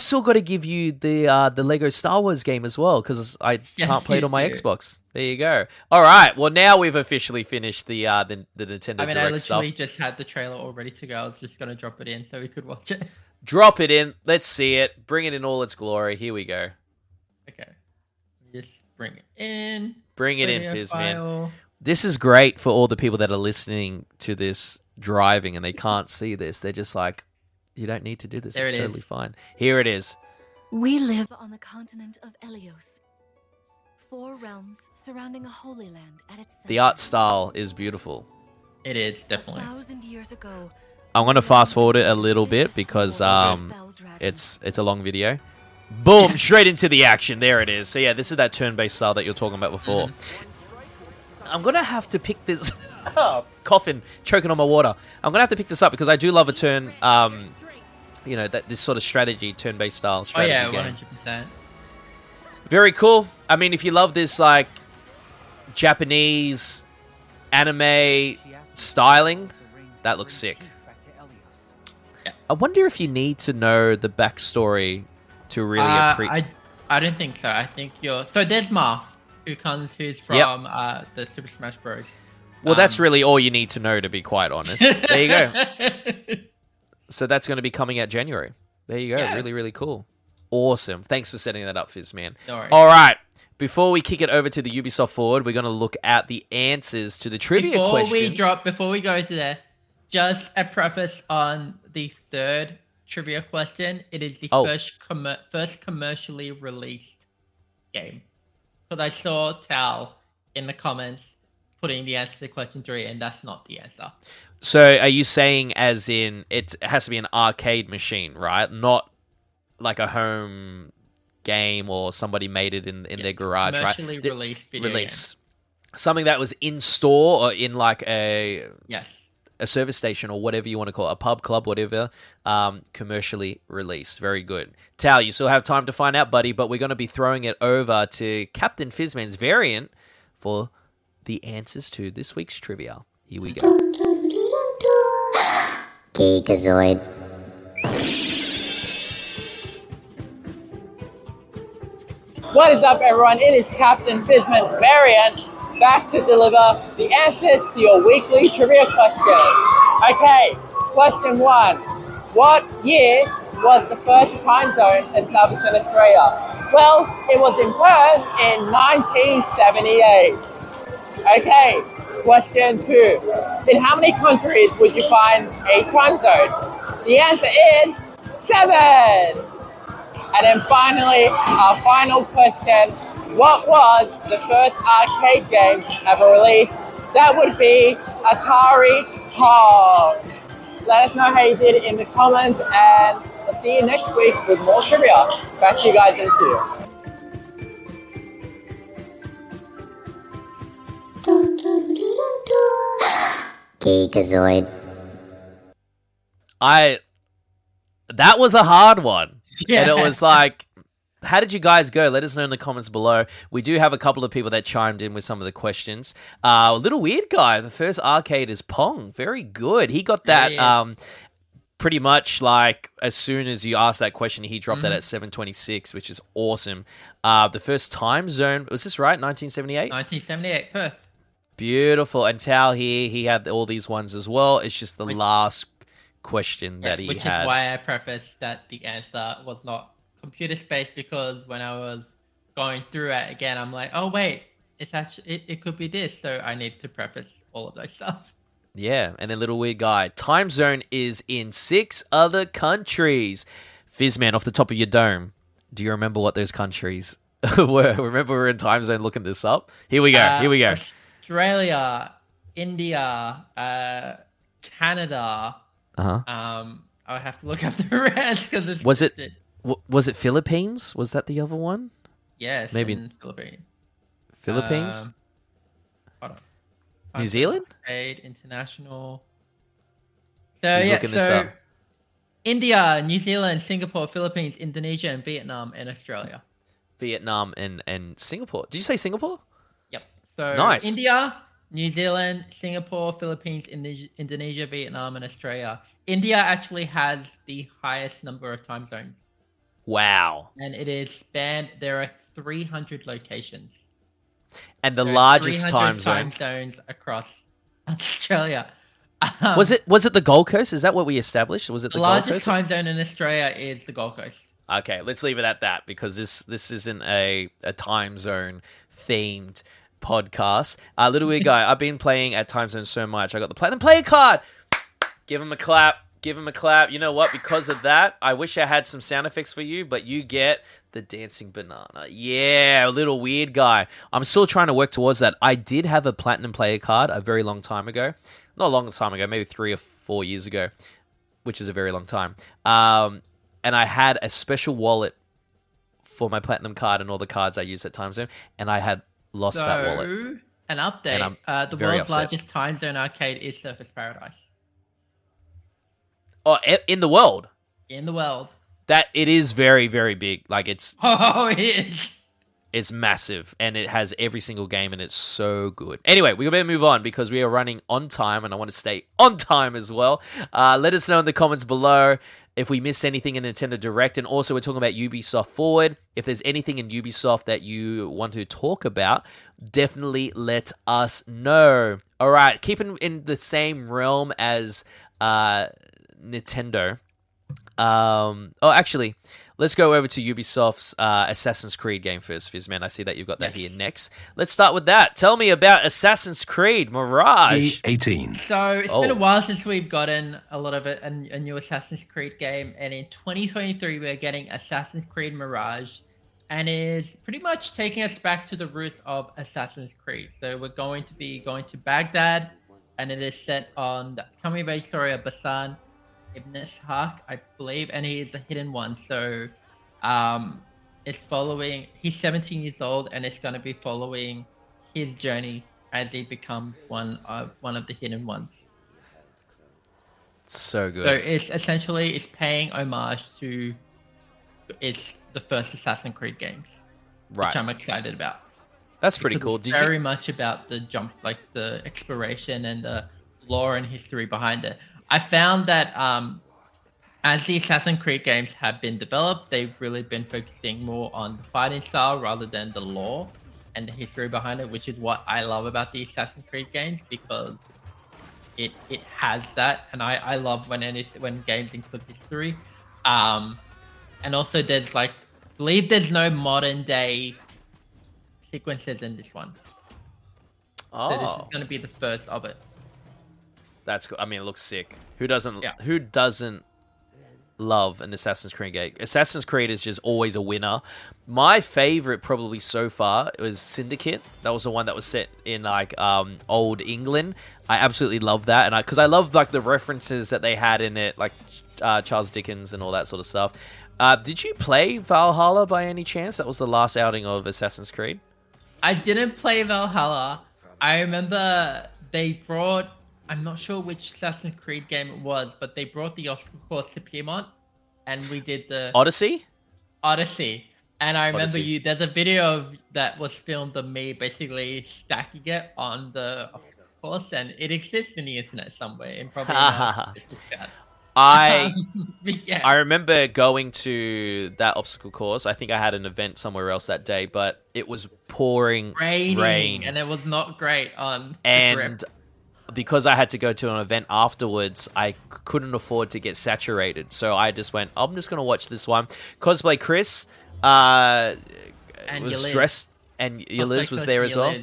still got to give you the Lego Star Wars game as well because I can't play it on my Xbox. There you go. All right. Well, now we've officially finished the Nintendo Direct stuff. I mean, I literally just had the trailer all ready to go. I was just gonna drop it in so we could watch it. Drop it in. Let's see it. Bring it in all its glory. Here we go. Okay. Bring it in. Bring it in, Fizzman. This is great for all the people that are listening to this driving and they can't see this. They're just like, you don't need to do this. There it's totally fine. Here it is. We live on the continent of Elios. 4 realms surrounding a holy land at its center. The art style is beautiful. It is, definitely. 1,000 years ago. I'm going to fast forward it a little bit because it's a long video. Boom, straight into the action. There it is. So yeah, this is that turn-based style that you're talking about before. I'm going to have to pick this... Coughing, choking on my water. I'm going to have to pick this up because I do love a turn... this sort of strategy, turn-based style strategy game. 100%. Very cool. I mean, if you love this, like, Japanese anime styling, that looks sick. Yeah. I wonder if you need to know the backstory... to really appreciate. I don't think so. I think you're... So there's Marth, who's from the Super Smash Bros. Well, that's really all you need to know, to be quite honest. There you go. So that's going to be coming out January. There you go. Yeah. Really, really cool. Awesome. Thanks for setting that up, Fizzman. No worries. All right. Before we kick it over to the Ubisoft Forward, we're going to look at the answers to the trivia questions. Before we go to there, just a preface on the third trivia question. It is the first commercially released game. Because I saw Tal in the comments putting the answer to question 3, and that's not the answer. So are you saying as in it has to be an arcade machine, right? Not like a home game or somebody made it in their garage, commercially right? Commercially released video game. Something that was in store or in like a... Yes. A service station or whatever you want to call it, a pub, club, whatever, commercially released. Very good. Tal, you still have time to find out, buddy, but we're going to be throwing it over to Captain Fizzman's variant for the answers to this week's trivia. Here we go. Geekazoid. What is up, everyone? It is Captain Fizzman's variant, back to deliver the answers to your weekly trivia question. Okay, question 1. What year was the first time zone in Southeastern Australia? Well, it was in Perth in 1978. Okay, question 2. In how many countries would you find a time zone? The answer is 7. And then finally, our final question, what was the first arcade game ever released? That would be Atari Pong. Let us know how you did in the comments, and we'll see you next week with more trivia. Back to you guys in studio. Geekazoid. That was a hard one. Yeah. And it was like, how did you guys go? Let us know in the comments below. We do have a couple of people that chimed in with some of the questions. Little Weird Guy, the first arcade is Pong. Very good. He got that pretty much like as soon as you asked that question, he dropped that at 7:26, which is awesome. The first time zone, was this right? 1978? 1978, Perth. Beautiful. And Tao here, he had all these ones as well. It's just the last question that he had. Which is why I prefaced that the answer was not computer space, because when I was going through it again, I'm like, oh wait, it's actually it could be this, so I need to preface all of those stuff. Yeah, and then Little Weird Guy, time zone is in 6 other countries. Fizzman, off the top of your dome, do you remember what those countries were? Remember we're in time zone looking this up. Here we go. Australia, India, Canada. I would have to look up the rest because it's... Was it was it Philippines? Was that the other one? Yes, maybe in Philippines. Philippines? Hold on. New Zealand? Trade, international. So, he's looking this up. India, New Zealand, Singapore, Philippines, Indonesia, and Vietnam, and Australia. Vietnam and Singapore. Did you say Singapore? Yep. So nice. India, New Zealand, Singapore, Philippines, Indonesia, Vietnam, and Australia. India actually has the highest number of time zones. Wow. And it is spanned. There are 300 locations. And the largest time zones across Australia. Was it the Gold Coast? Is that what we established? Was it the Gold Coast? The largest time zone in Australia is the Gold Coast. Okay, let's leave it at that because this isn't a time zone themed podcast. Little Weird Guy, I've been playing at Time Zone so much. I got the Platinum Player card. Give him a clap. Give him a clap. You know what? Because of that, I wish I had some sound effects for you, but you get the dancing banana. Yeah, Little Weird Guy. I'm still trying to work towards that. I did have a Platinum Player card a very long time ago. Not a long time ago, maybe 3 or 4 years ago, which is a very long time. And I had a special wallet for my platinum card and all the cards I use at Time Zone, and I had lost that wallet. An update. The world's largest Time Zone arcade is Surfers Paradise. Oh, in the world? In the world. That it is very, very big. Like it's... Oh, it is. It's massive, and it has every single game, and it's so good. Anyway, we better move on because we are running on time, and I want to stay on time as well. Let us know in the comments below if we missed anything in Nintendo Direct, and also we're talking about Ubisoft Forward. If there's anything in Ubisoft that you want to talk about, definitely let us know. All right, keeping in the same realm as Nintendo. Actually, let's go over to Ubisoft's Assassin's Creed game first, Fizzman. I see that you've got that here next. Let's start with that. Tell me about Assassin's Creed Mirage. E18. So it's been a while since we've gotten a lot of a new Assassin's Creed game. And in 2023, we're getting Assassin's Creed Mirage. And is pretty much taking us back to the roots of Assassin's Creed. So we're going to be going to Baghdad. And it is set on the coming-of-age story of Basan Ibn Ishaq, I believe, and he is a hidden one. So it's following, he's 17 years old, and it's going to be following his journey as he becomes one of the hidden ones. So good. So it's essentially, it's paying homage to the first Assassin's Creed games, right, which I'm excited about. That's pretty cool. It's very much about the jump, like the exploration and the lore and history behind it. I found that as the Assassin's Creed games have been developed, they've really been focusing more on the fighting style rather than the lore and the history behind it, which is what I love about the Assassin's Creed games because it has that, and I love when games include history. And also there's I believe there's no modern day sequences in this one. Oh. So this is going to be the first of it. That's cool. I mean, it looks sick. Who doesn't love an Assassin's Creed game? Assassin's Creed is just always a winner. My favorite probably so far was Syndicate. That was the one that was set in old England. I absolutely love that, and because I love the references that they had in it, Charles Dickens and all that sort of stuff. Did you play Valhalla by any chance? That was the last outing of Assassin's Creed. I didn't play Valhalla. I remember they brought, I'm not sure which Assassin's Creed game it was, but they brought the obstacle course to Piedmont, and we did the... Odyssey. And I remember there's a video that was filmed of me basically stacking it on the obstacle course, and it exists in the internet somewhere. In probably I remember going to that obstacle course. I think I had an event somewhere else that day, but it was pouring rain. And it was not great on the grip. Because I had to go to an event afterwards, I couldn't afford to get saturated. So I just went, I'm just going to watch this one. Cosplay Chris was Yeliz. Dressed, and Yeliz was there as well.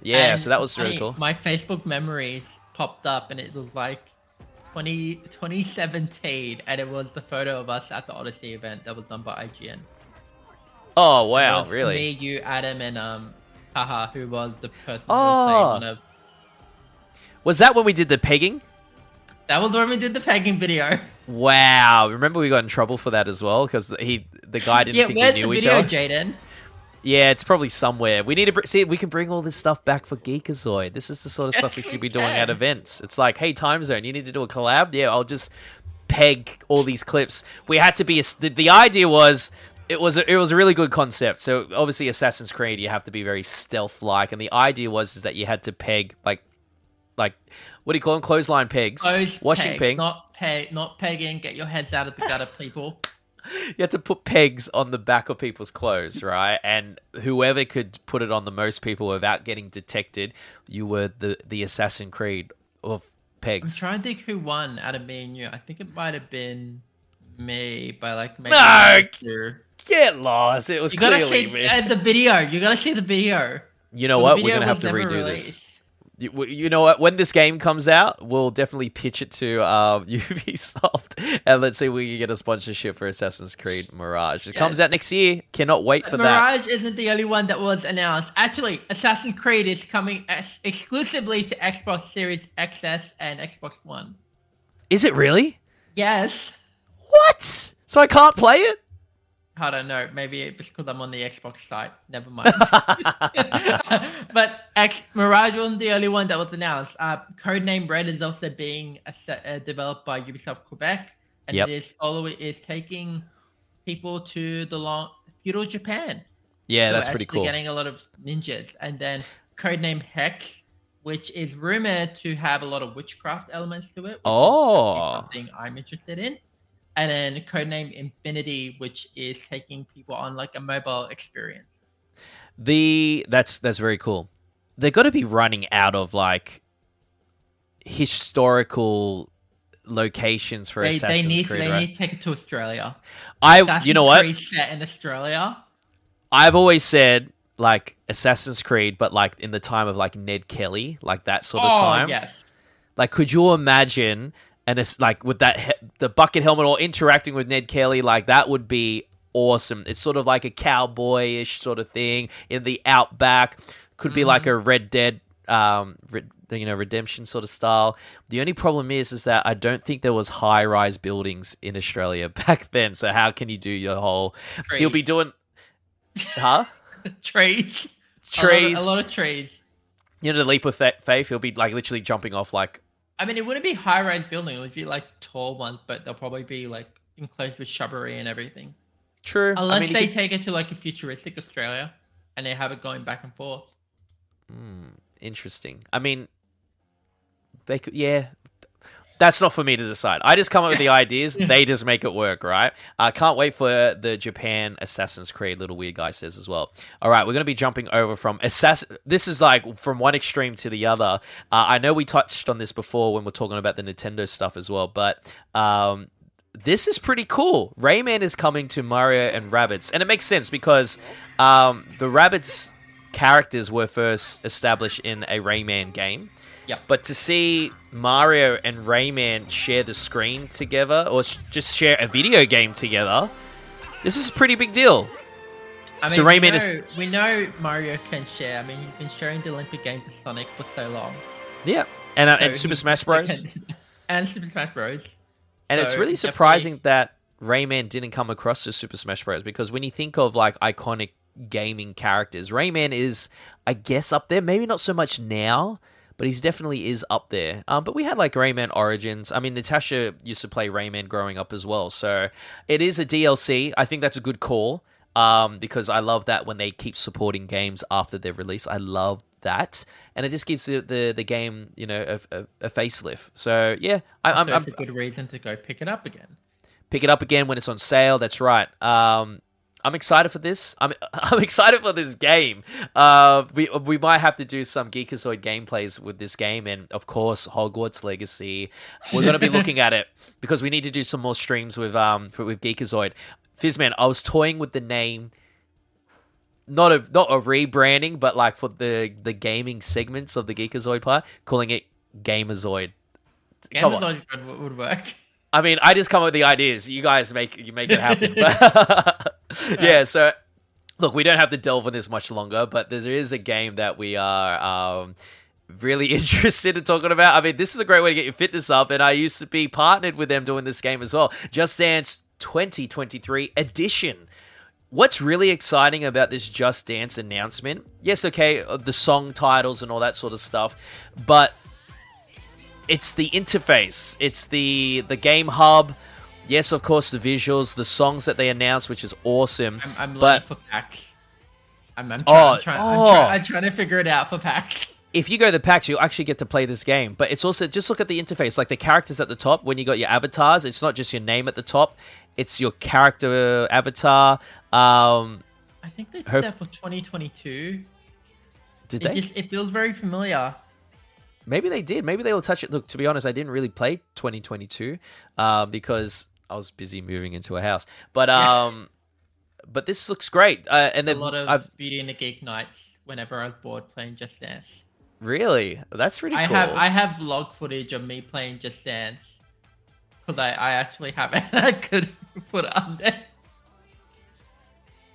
Yeah, and so that was really cool. My Facebook memories popped up, and it was 2017, and it was the photo of us at the Odyssey event that was done by IGN. Oh, wow, really? Me, you, Adam, and Taha, who was the person who was playing one of... Was that when we did the pegging? That was when we did the pegging video. Wow. Remember we got in trouble for that as well because the guy didn't think we knew each other. Yeah, where's the video, Jaden? Yeah, it's probably somewhere. We need to see. We can bring all this stuff back for Geekazoid. This is the sort of stuff we should be doing at events. It's like, hey, Time Zone, you need to do a collab? Yeah, I'll just peg all these clips. We had to be the idea was. It was a really good concept. So obviously Assassin's Creed, you have to be very stealth-like, and the idea was is that you had to peg like what do you call them? Clothesline pegs. Not pegging. Get your heads out of the gutter, people. You had to put pegs on the back of people's clothes, right? And whoever could put it on the most people without getting detected, you were the Assassin's Creed of pegs. I'm trying to think who won out of me and you. I think it might have been me by like maybe two. Get lost. It was clearly me. The video. You gotta see the video. You know what? We're gonna have to redo this. You know what? When this game comes out, we'll definitely pitch it to Ubisoft, and let's see if we can get a sponsorship for Assassin's Creed Mirage. It comes out next year. Cannot wait for that. Mirage isn't the only one that was announced. Actually, Assassin's Creed is coming exclusively to Xbox Series XS and Xbox One. Is it really? Yes. What? So I can't play it? I don't know. Maybe it's because I'm on the Xbox site. Never mind. But Mirage wasn't the only one that was announced. Codename Red is also being developed by Ubisoft Quebec, and it is taking people to the long feudal Japan. Yeah, so that's pretty cool. Getting a lot of ninjas, and then Codename Hex, which is rumored to have a lot of witchcraft elements to it. Which is something I'm interested in. And then Codename Infinity, which is taking people on like a mobile experience. That's very cool. They've got to be running out of like historical locations for Assassin's Creed. They need to take it to Australia. You know what? Set in Australia. I've always said like Assassin's Creed, but like in the time of like Ned Kelly, like that sort of time. Yes. Like, could you imagine? And it's like with that the bucket helmet or interacting with Ned Kelly, like that would be awesome. It's sort of like a cowboyish sort of thing in the outback. Could be like a Red Dead, Redemption sort of style. The only problem is that I don't think there was high rise buildings in Australia back then. So how can you do your whole? Trees. You'll be doing, trees, a lot of trees. You know, the leap of faith. He'll be like literally jumping off like. I mean, it wouldn't be high-rise building. It would be, like, tall ones, but they'll probably be, like, enclosed with shrubbery and everything. True. Unless they take it to, like, a futuristic Australia and they have it going back and forth. Interesting. I mean, they could... Yeah. That's not for me to decide. I just come up with the ideas. They just make it work, right? I can't wait for the Japan Assassin's Creed, Little Weird Guy says as well. All right, we're going to be jumping over from This is like from one extreme to the other. I know we touched on this before when we're talking about the Nintendo stuff as well, but this is pretty cool. Rayman is coming to Mario and Rabbids, and it makes sense because the Rabbids characters were first established in a Rayman game. Yep. But to see Mario and Rayman share the screen together or just share a video game together, this is a pretty big deal. I mean, so Rayman we know Mario can share. I mean, he's been sharing the Olympic Games with Sonic for so long. Yeah. And, and Super Smash Bros. And Super Smash Bros. And so it's really surprising that Rayman didn't come across as Super Smash Bros. Because when you think of like iconic gaming characters, Rayman is, I guess, up there. Maybe not so much now. But he definitely is up there. But we had like Rayman Origins. I mean, Natasha used to play Rayman growing up as well. So it is a DLC. I think that's a good call because I love that when they keep supporting games after their release. I love that. And it just gives the game, you know, a facelift. So, yeah. It's a good reason to go pick it up again. Pick it up again when it's on sale. That's right. I'm excited for this. I'm excited for this game. We might have to do some Geekazoid gameplays with this game, and of course, Hogwarts Legacy. We're going to be looking at it because we need to do some more streams with Geekazoid. Fizzman, I was toying with the name, not a rebranding, but like for the gaming segments of the Geekazoid part, calling it Gamerzoid. Gamerzoid would work. I mean, I just come up with the ideas. You guys make it happen. Yeah, so look, we don't have to delve on this much longer, but there is a game that we are really interested in talking about. I mean, this is a great way to get your fitness up, and I used to be partnered with them doing this game as well. Just Dance 2023 edition. What's really exciting about this Just Dance announcement? Yes, okay, the song titles and all that sort of stuff, but it's the interface. It's the game hub. Yes, of course, the visuals, the songs that they announced, which is awesome. I'm but... for PAX. I'm trying to figure it out for PAX. If you go to PAX, you'll actually get to play this game. But it's also, just look at the interface, like the characters at the top, when you got your avatars, it's not just your name at the top, it's your character avatar. I think they did that for 2022. Did they? It feels very familiar. Maybe they did. Maybe they will touch it. Look, to be honest, I didn't really play 2022 because I was busy moving into a house. But but this looks great. And then a lot of Beauty and the Geek nights whenever I was bored playing Just Dance. Really? That's pretty cool. I have vlog footage of me playing Just Dance because I actually have it and I could put it up there.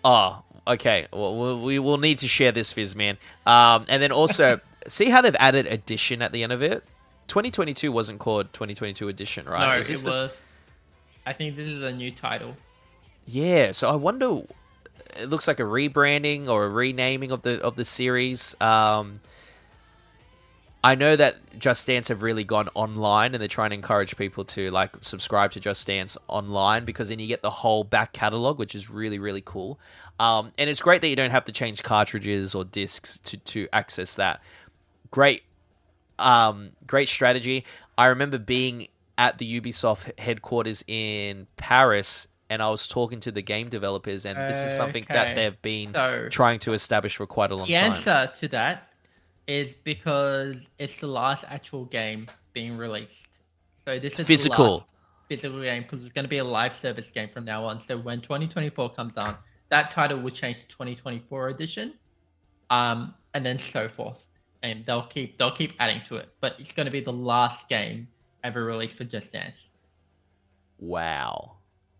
Oh, okay. Well, we will need to share this, Fizzman. And then also, see how they've added edition at the end of it? 2022 wasn't called 2022 edition, right? No, it was. I think this is a new title. Yeah, so I wonder... It looks like a rebranding or a renaming of the series. I know that Just Dance have really gone online and they're trying to encourage people to like subscribe to Just Dance online because then you get the whole back catalog, which is really, really cool. And it's great that you don't have to change cartridges or discs to access that. Great strategy. I remember being at the Ubisoft headquarters in Paris and I was talking to the game developers and this is something that they've been trying to establish for quite a long time. The answer to that is because it's the last actual game being released. So this is the last physical game because it's going to be a live service game from now on. So when 2024 comes on, that title will change to 2024 edition, and then so forth. And they'll keep adding to it, but it's going to be the last game ever released for Just Dance. Wow.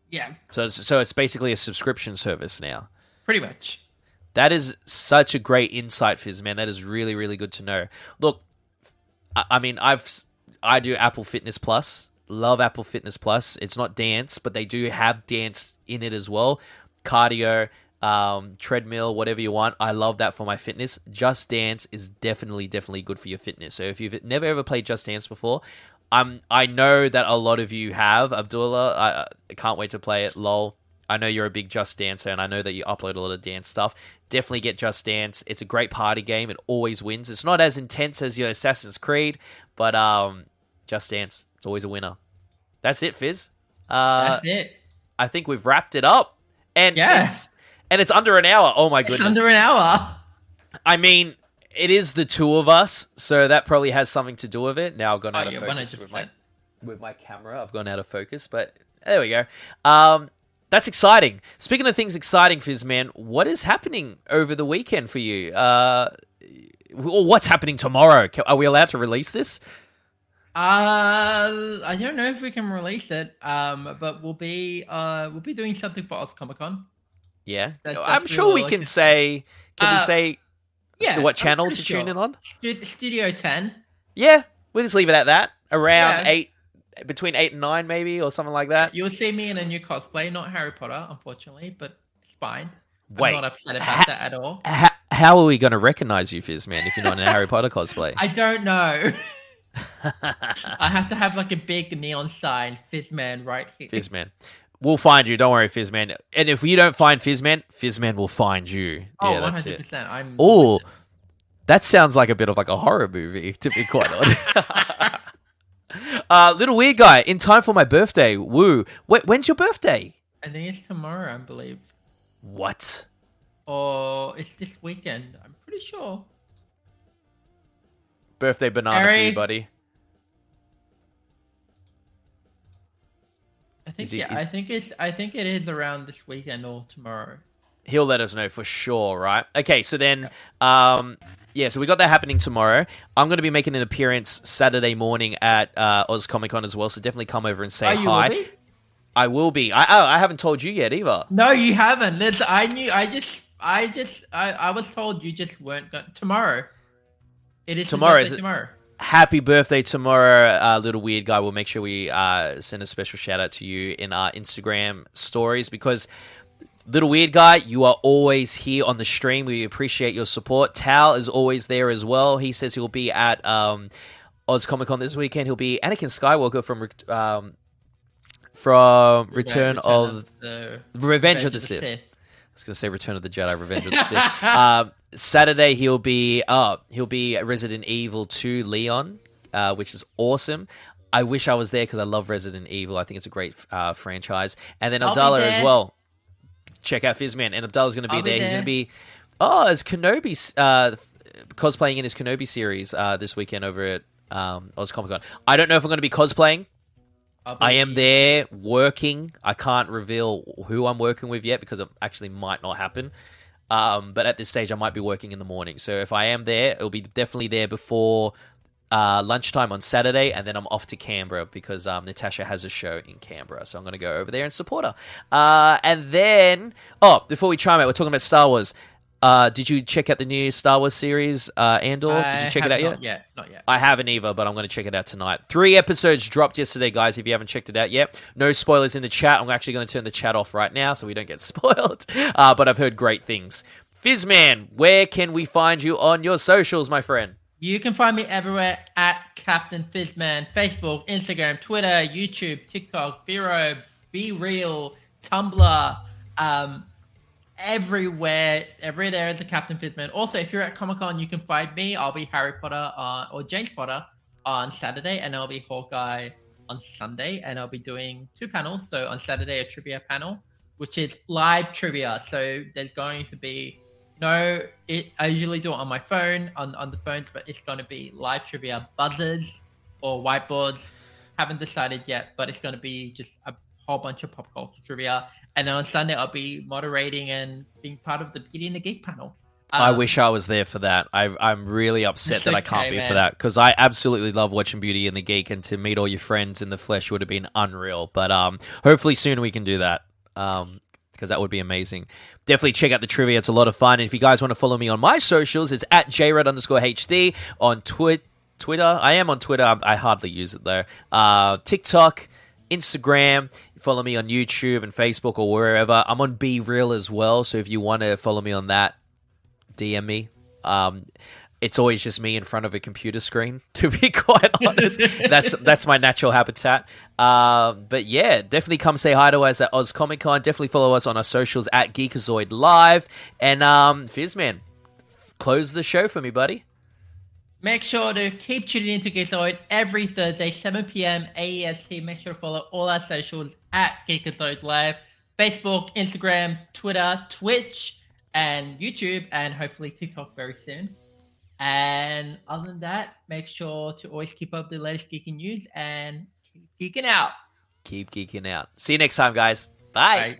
Yeah. So it's basically a subscription service now. Pretty much. That is such a great insight, Fizzman. That is really, really good to know. Look, I mean, I do Apple Fitness Plus. Love Apple Fitness Plus. It's not dance, but they do have dance in it as well. Cardio, treadmill, whatever you want. I love that for my fitness. Just Dance is definitely good for your fitness. So if you've never ever played Just Dance before, I know that a lot of you have. Abdullah, I can't wait to play it. Lol. I know you're a big Just Dancer, and I know that you upload a lot of dance stuff. Definitely get Just Dance. It's a great party game. It always wins. It's not as intense as your Assassin's Creed, but Just Dance, it's always a winner. That's it, Fizz. That's it. I think we've wrapped it up. And it's under an hour. Oh, my goodness. It's under an hour. I mean, it is the two of us, so that probably has something to do with it. Now I've gone out of focus with my camera. I've gone out of focus, but there we go. That's exciting. Speaking of things exciting, Fizzman, what is happening over the weekend for you? What's happening tomorrow? Are we allowed to release this? I don't know if we can release it, but we'll be doing something for Oz Comic Con. Yeah. I'm sure we can say... Can we say what channel to tune in on? Studio 10. Yeah. We'll just leave it at that. Around 8... Between 8 and 9, maybe, or something like that. You'll see me in a new cosplay, not Harry Potter, unfortunately, but it's fine. I'm not upset about that at all. How are we going to recognize you, Fizzman, if you're not in a Harry Potter cosplay? I don't know. I have to have like a big neon sign, Fizzman, right here. Fizzman. We'll find you. Don't worry, Fizzman. And if you don't find Fizzman, Fizzman will find you. Oh, yeah, 100%. That's it. Oh, that sounds like a bit of like a horror movie, to be quite honest. Little weird guy, in time for my birthday. Woo. When's your birthday? I think it's tomorrow, I believe. What? Oh, it's this weekend. I'm pretty sure. Birthday banana Harry. For you, buddy. I think it is around this weekend or tomorrow. He'll let us know for sure, right? Okay, so then, so we got that happening tomorrow. I'm going to be making an appearance Saturday morning at Oz Comic Con as well, so definitely come over and say hi. Will be? I will be. I haven't told you yet either. No, you haven't. I was told you just weren't going tomorrow. It is tomorrow. Tomorrow. Happy birthday tomorrow, little weird guy. We'll make sure we send a special shout out to you in our Instagram stories, because little weird guy, you are always here on the stream. We appreciate your support. Tal is always there as well. He says he'll be at Oz Comic Con this weekend. He'll be Anakin Skywalker from Revenge of the Sith. I was going to say Return of the Jedi, Revenge of the Sith. Saturday, he'll be Resident Evil 2 Leon, which is awesome. I wish I was there because I love Resident Evil. I think it's a great franchise. And then Abdallah as well. Check out Fizzman. And Abdallah's going to be there. He's going to be, as Kenobi, cosplaying in his Kenobi series this weekend over at Oz Comic Con. I don't know if I'm going to be cosplaying. I am there working. I can't reveal who I'm working with yet because it actually might not happen. But at this stage, I might be working in the morning. So if I am there, it'll be definitely there before lunchtime on Saturday. And then I'm off to Canberra because Natasha has a show in Canberra. So I'm going to go over there and support her. And then, before we chime out, we're talking about Star Wars. Did you check out the new Star Wars series, Andor? Did you check it out yet? Not yet. I haven't either, but I'm going to check it out tonight. 3 episodes dropped yesterday, guys, if you haven't checked it out yet. No spoilers in the chat. I'm actually going to turn the chat off right now so we don't get spoiled. But I've heard great things. Fizzman, where can we find you on your socials, my friend? You can find me everywhere at Captain Fizzman. Facebook, Instagram, Twitter, YouTube, TikTok, Vero, Be Real, Tumblr, everywhere there is a Captain Fizzman. Also, if you're at Comic-Con, you can find me. I'll be Harry Potter or James Potter on Saturday, and I'll be Hawkeye on Sunday, and I'll be doing 2 panels. So on Saturday, a trivia panel, which is live trivia. So there's going to be I usually do it on my phone, on the phones, but it's going to be live trivia buzzers or whiteboards. Haven't decided yet, but it's going to be just a whole bunch of pop culture trivia. And then on Sunday, I'll be moderating and being part of the Beauty and the Geek panel. I wish I was there for that. I'm really upset that I can't be for that, because I absolutely love watching Beauty and the Geek, and to meet all your friends in the flesh would have been unreal. But hopefully soon we can do that, because that would be amazing. Definitely check out the trivia. It's a lot of fun. And if you guys want to follow me on my socials, it's at jred_hd on Twitter. I am on Twitter. I hardly use it, though. TikTok, Instagram. Follow me on YouTube and Facebook or wherever. I'm on Be Real as well, so if you want to follow me on that, DM me. It's always just me in front of a computer screen, to be quite honest. That's my natural habitat. But yeah, definitely come say hi to us at Oz Comic Con. Definitely follow us on our socials at Geekazoid Live. And Fizzman, close the show for me, buddy. Make sure to keep tuning into Geekazoid every Thursday, 7 p.m. AEST. Make sure to follow all our socials at Geekazoid Live, Facebook, Instagram, Twitter, Twitch, and YouTube, and hopefully TikTok very soon. And other than that, make sure to always keep up the latest geeking news and keep geeking out. See you next time, guys. Bye.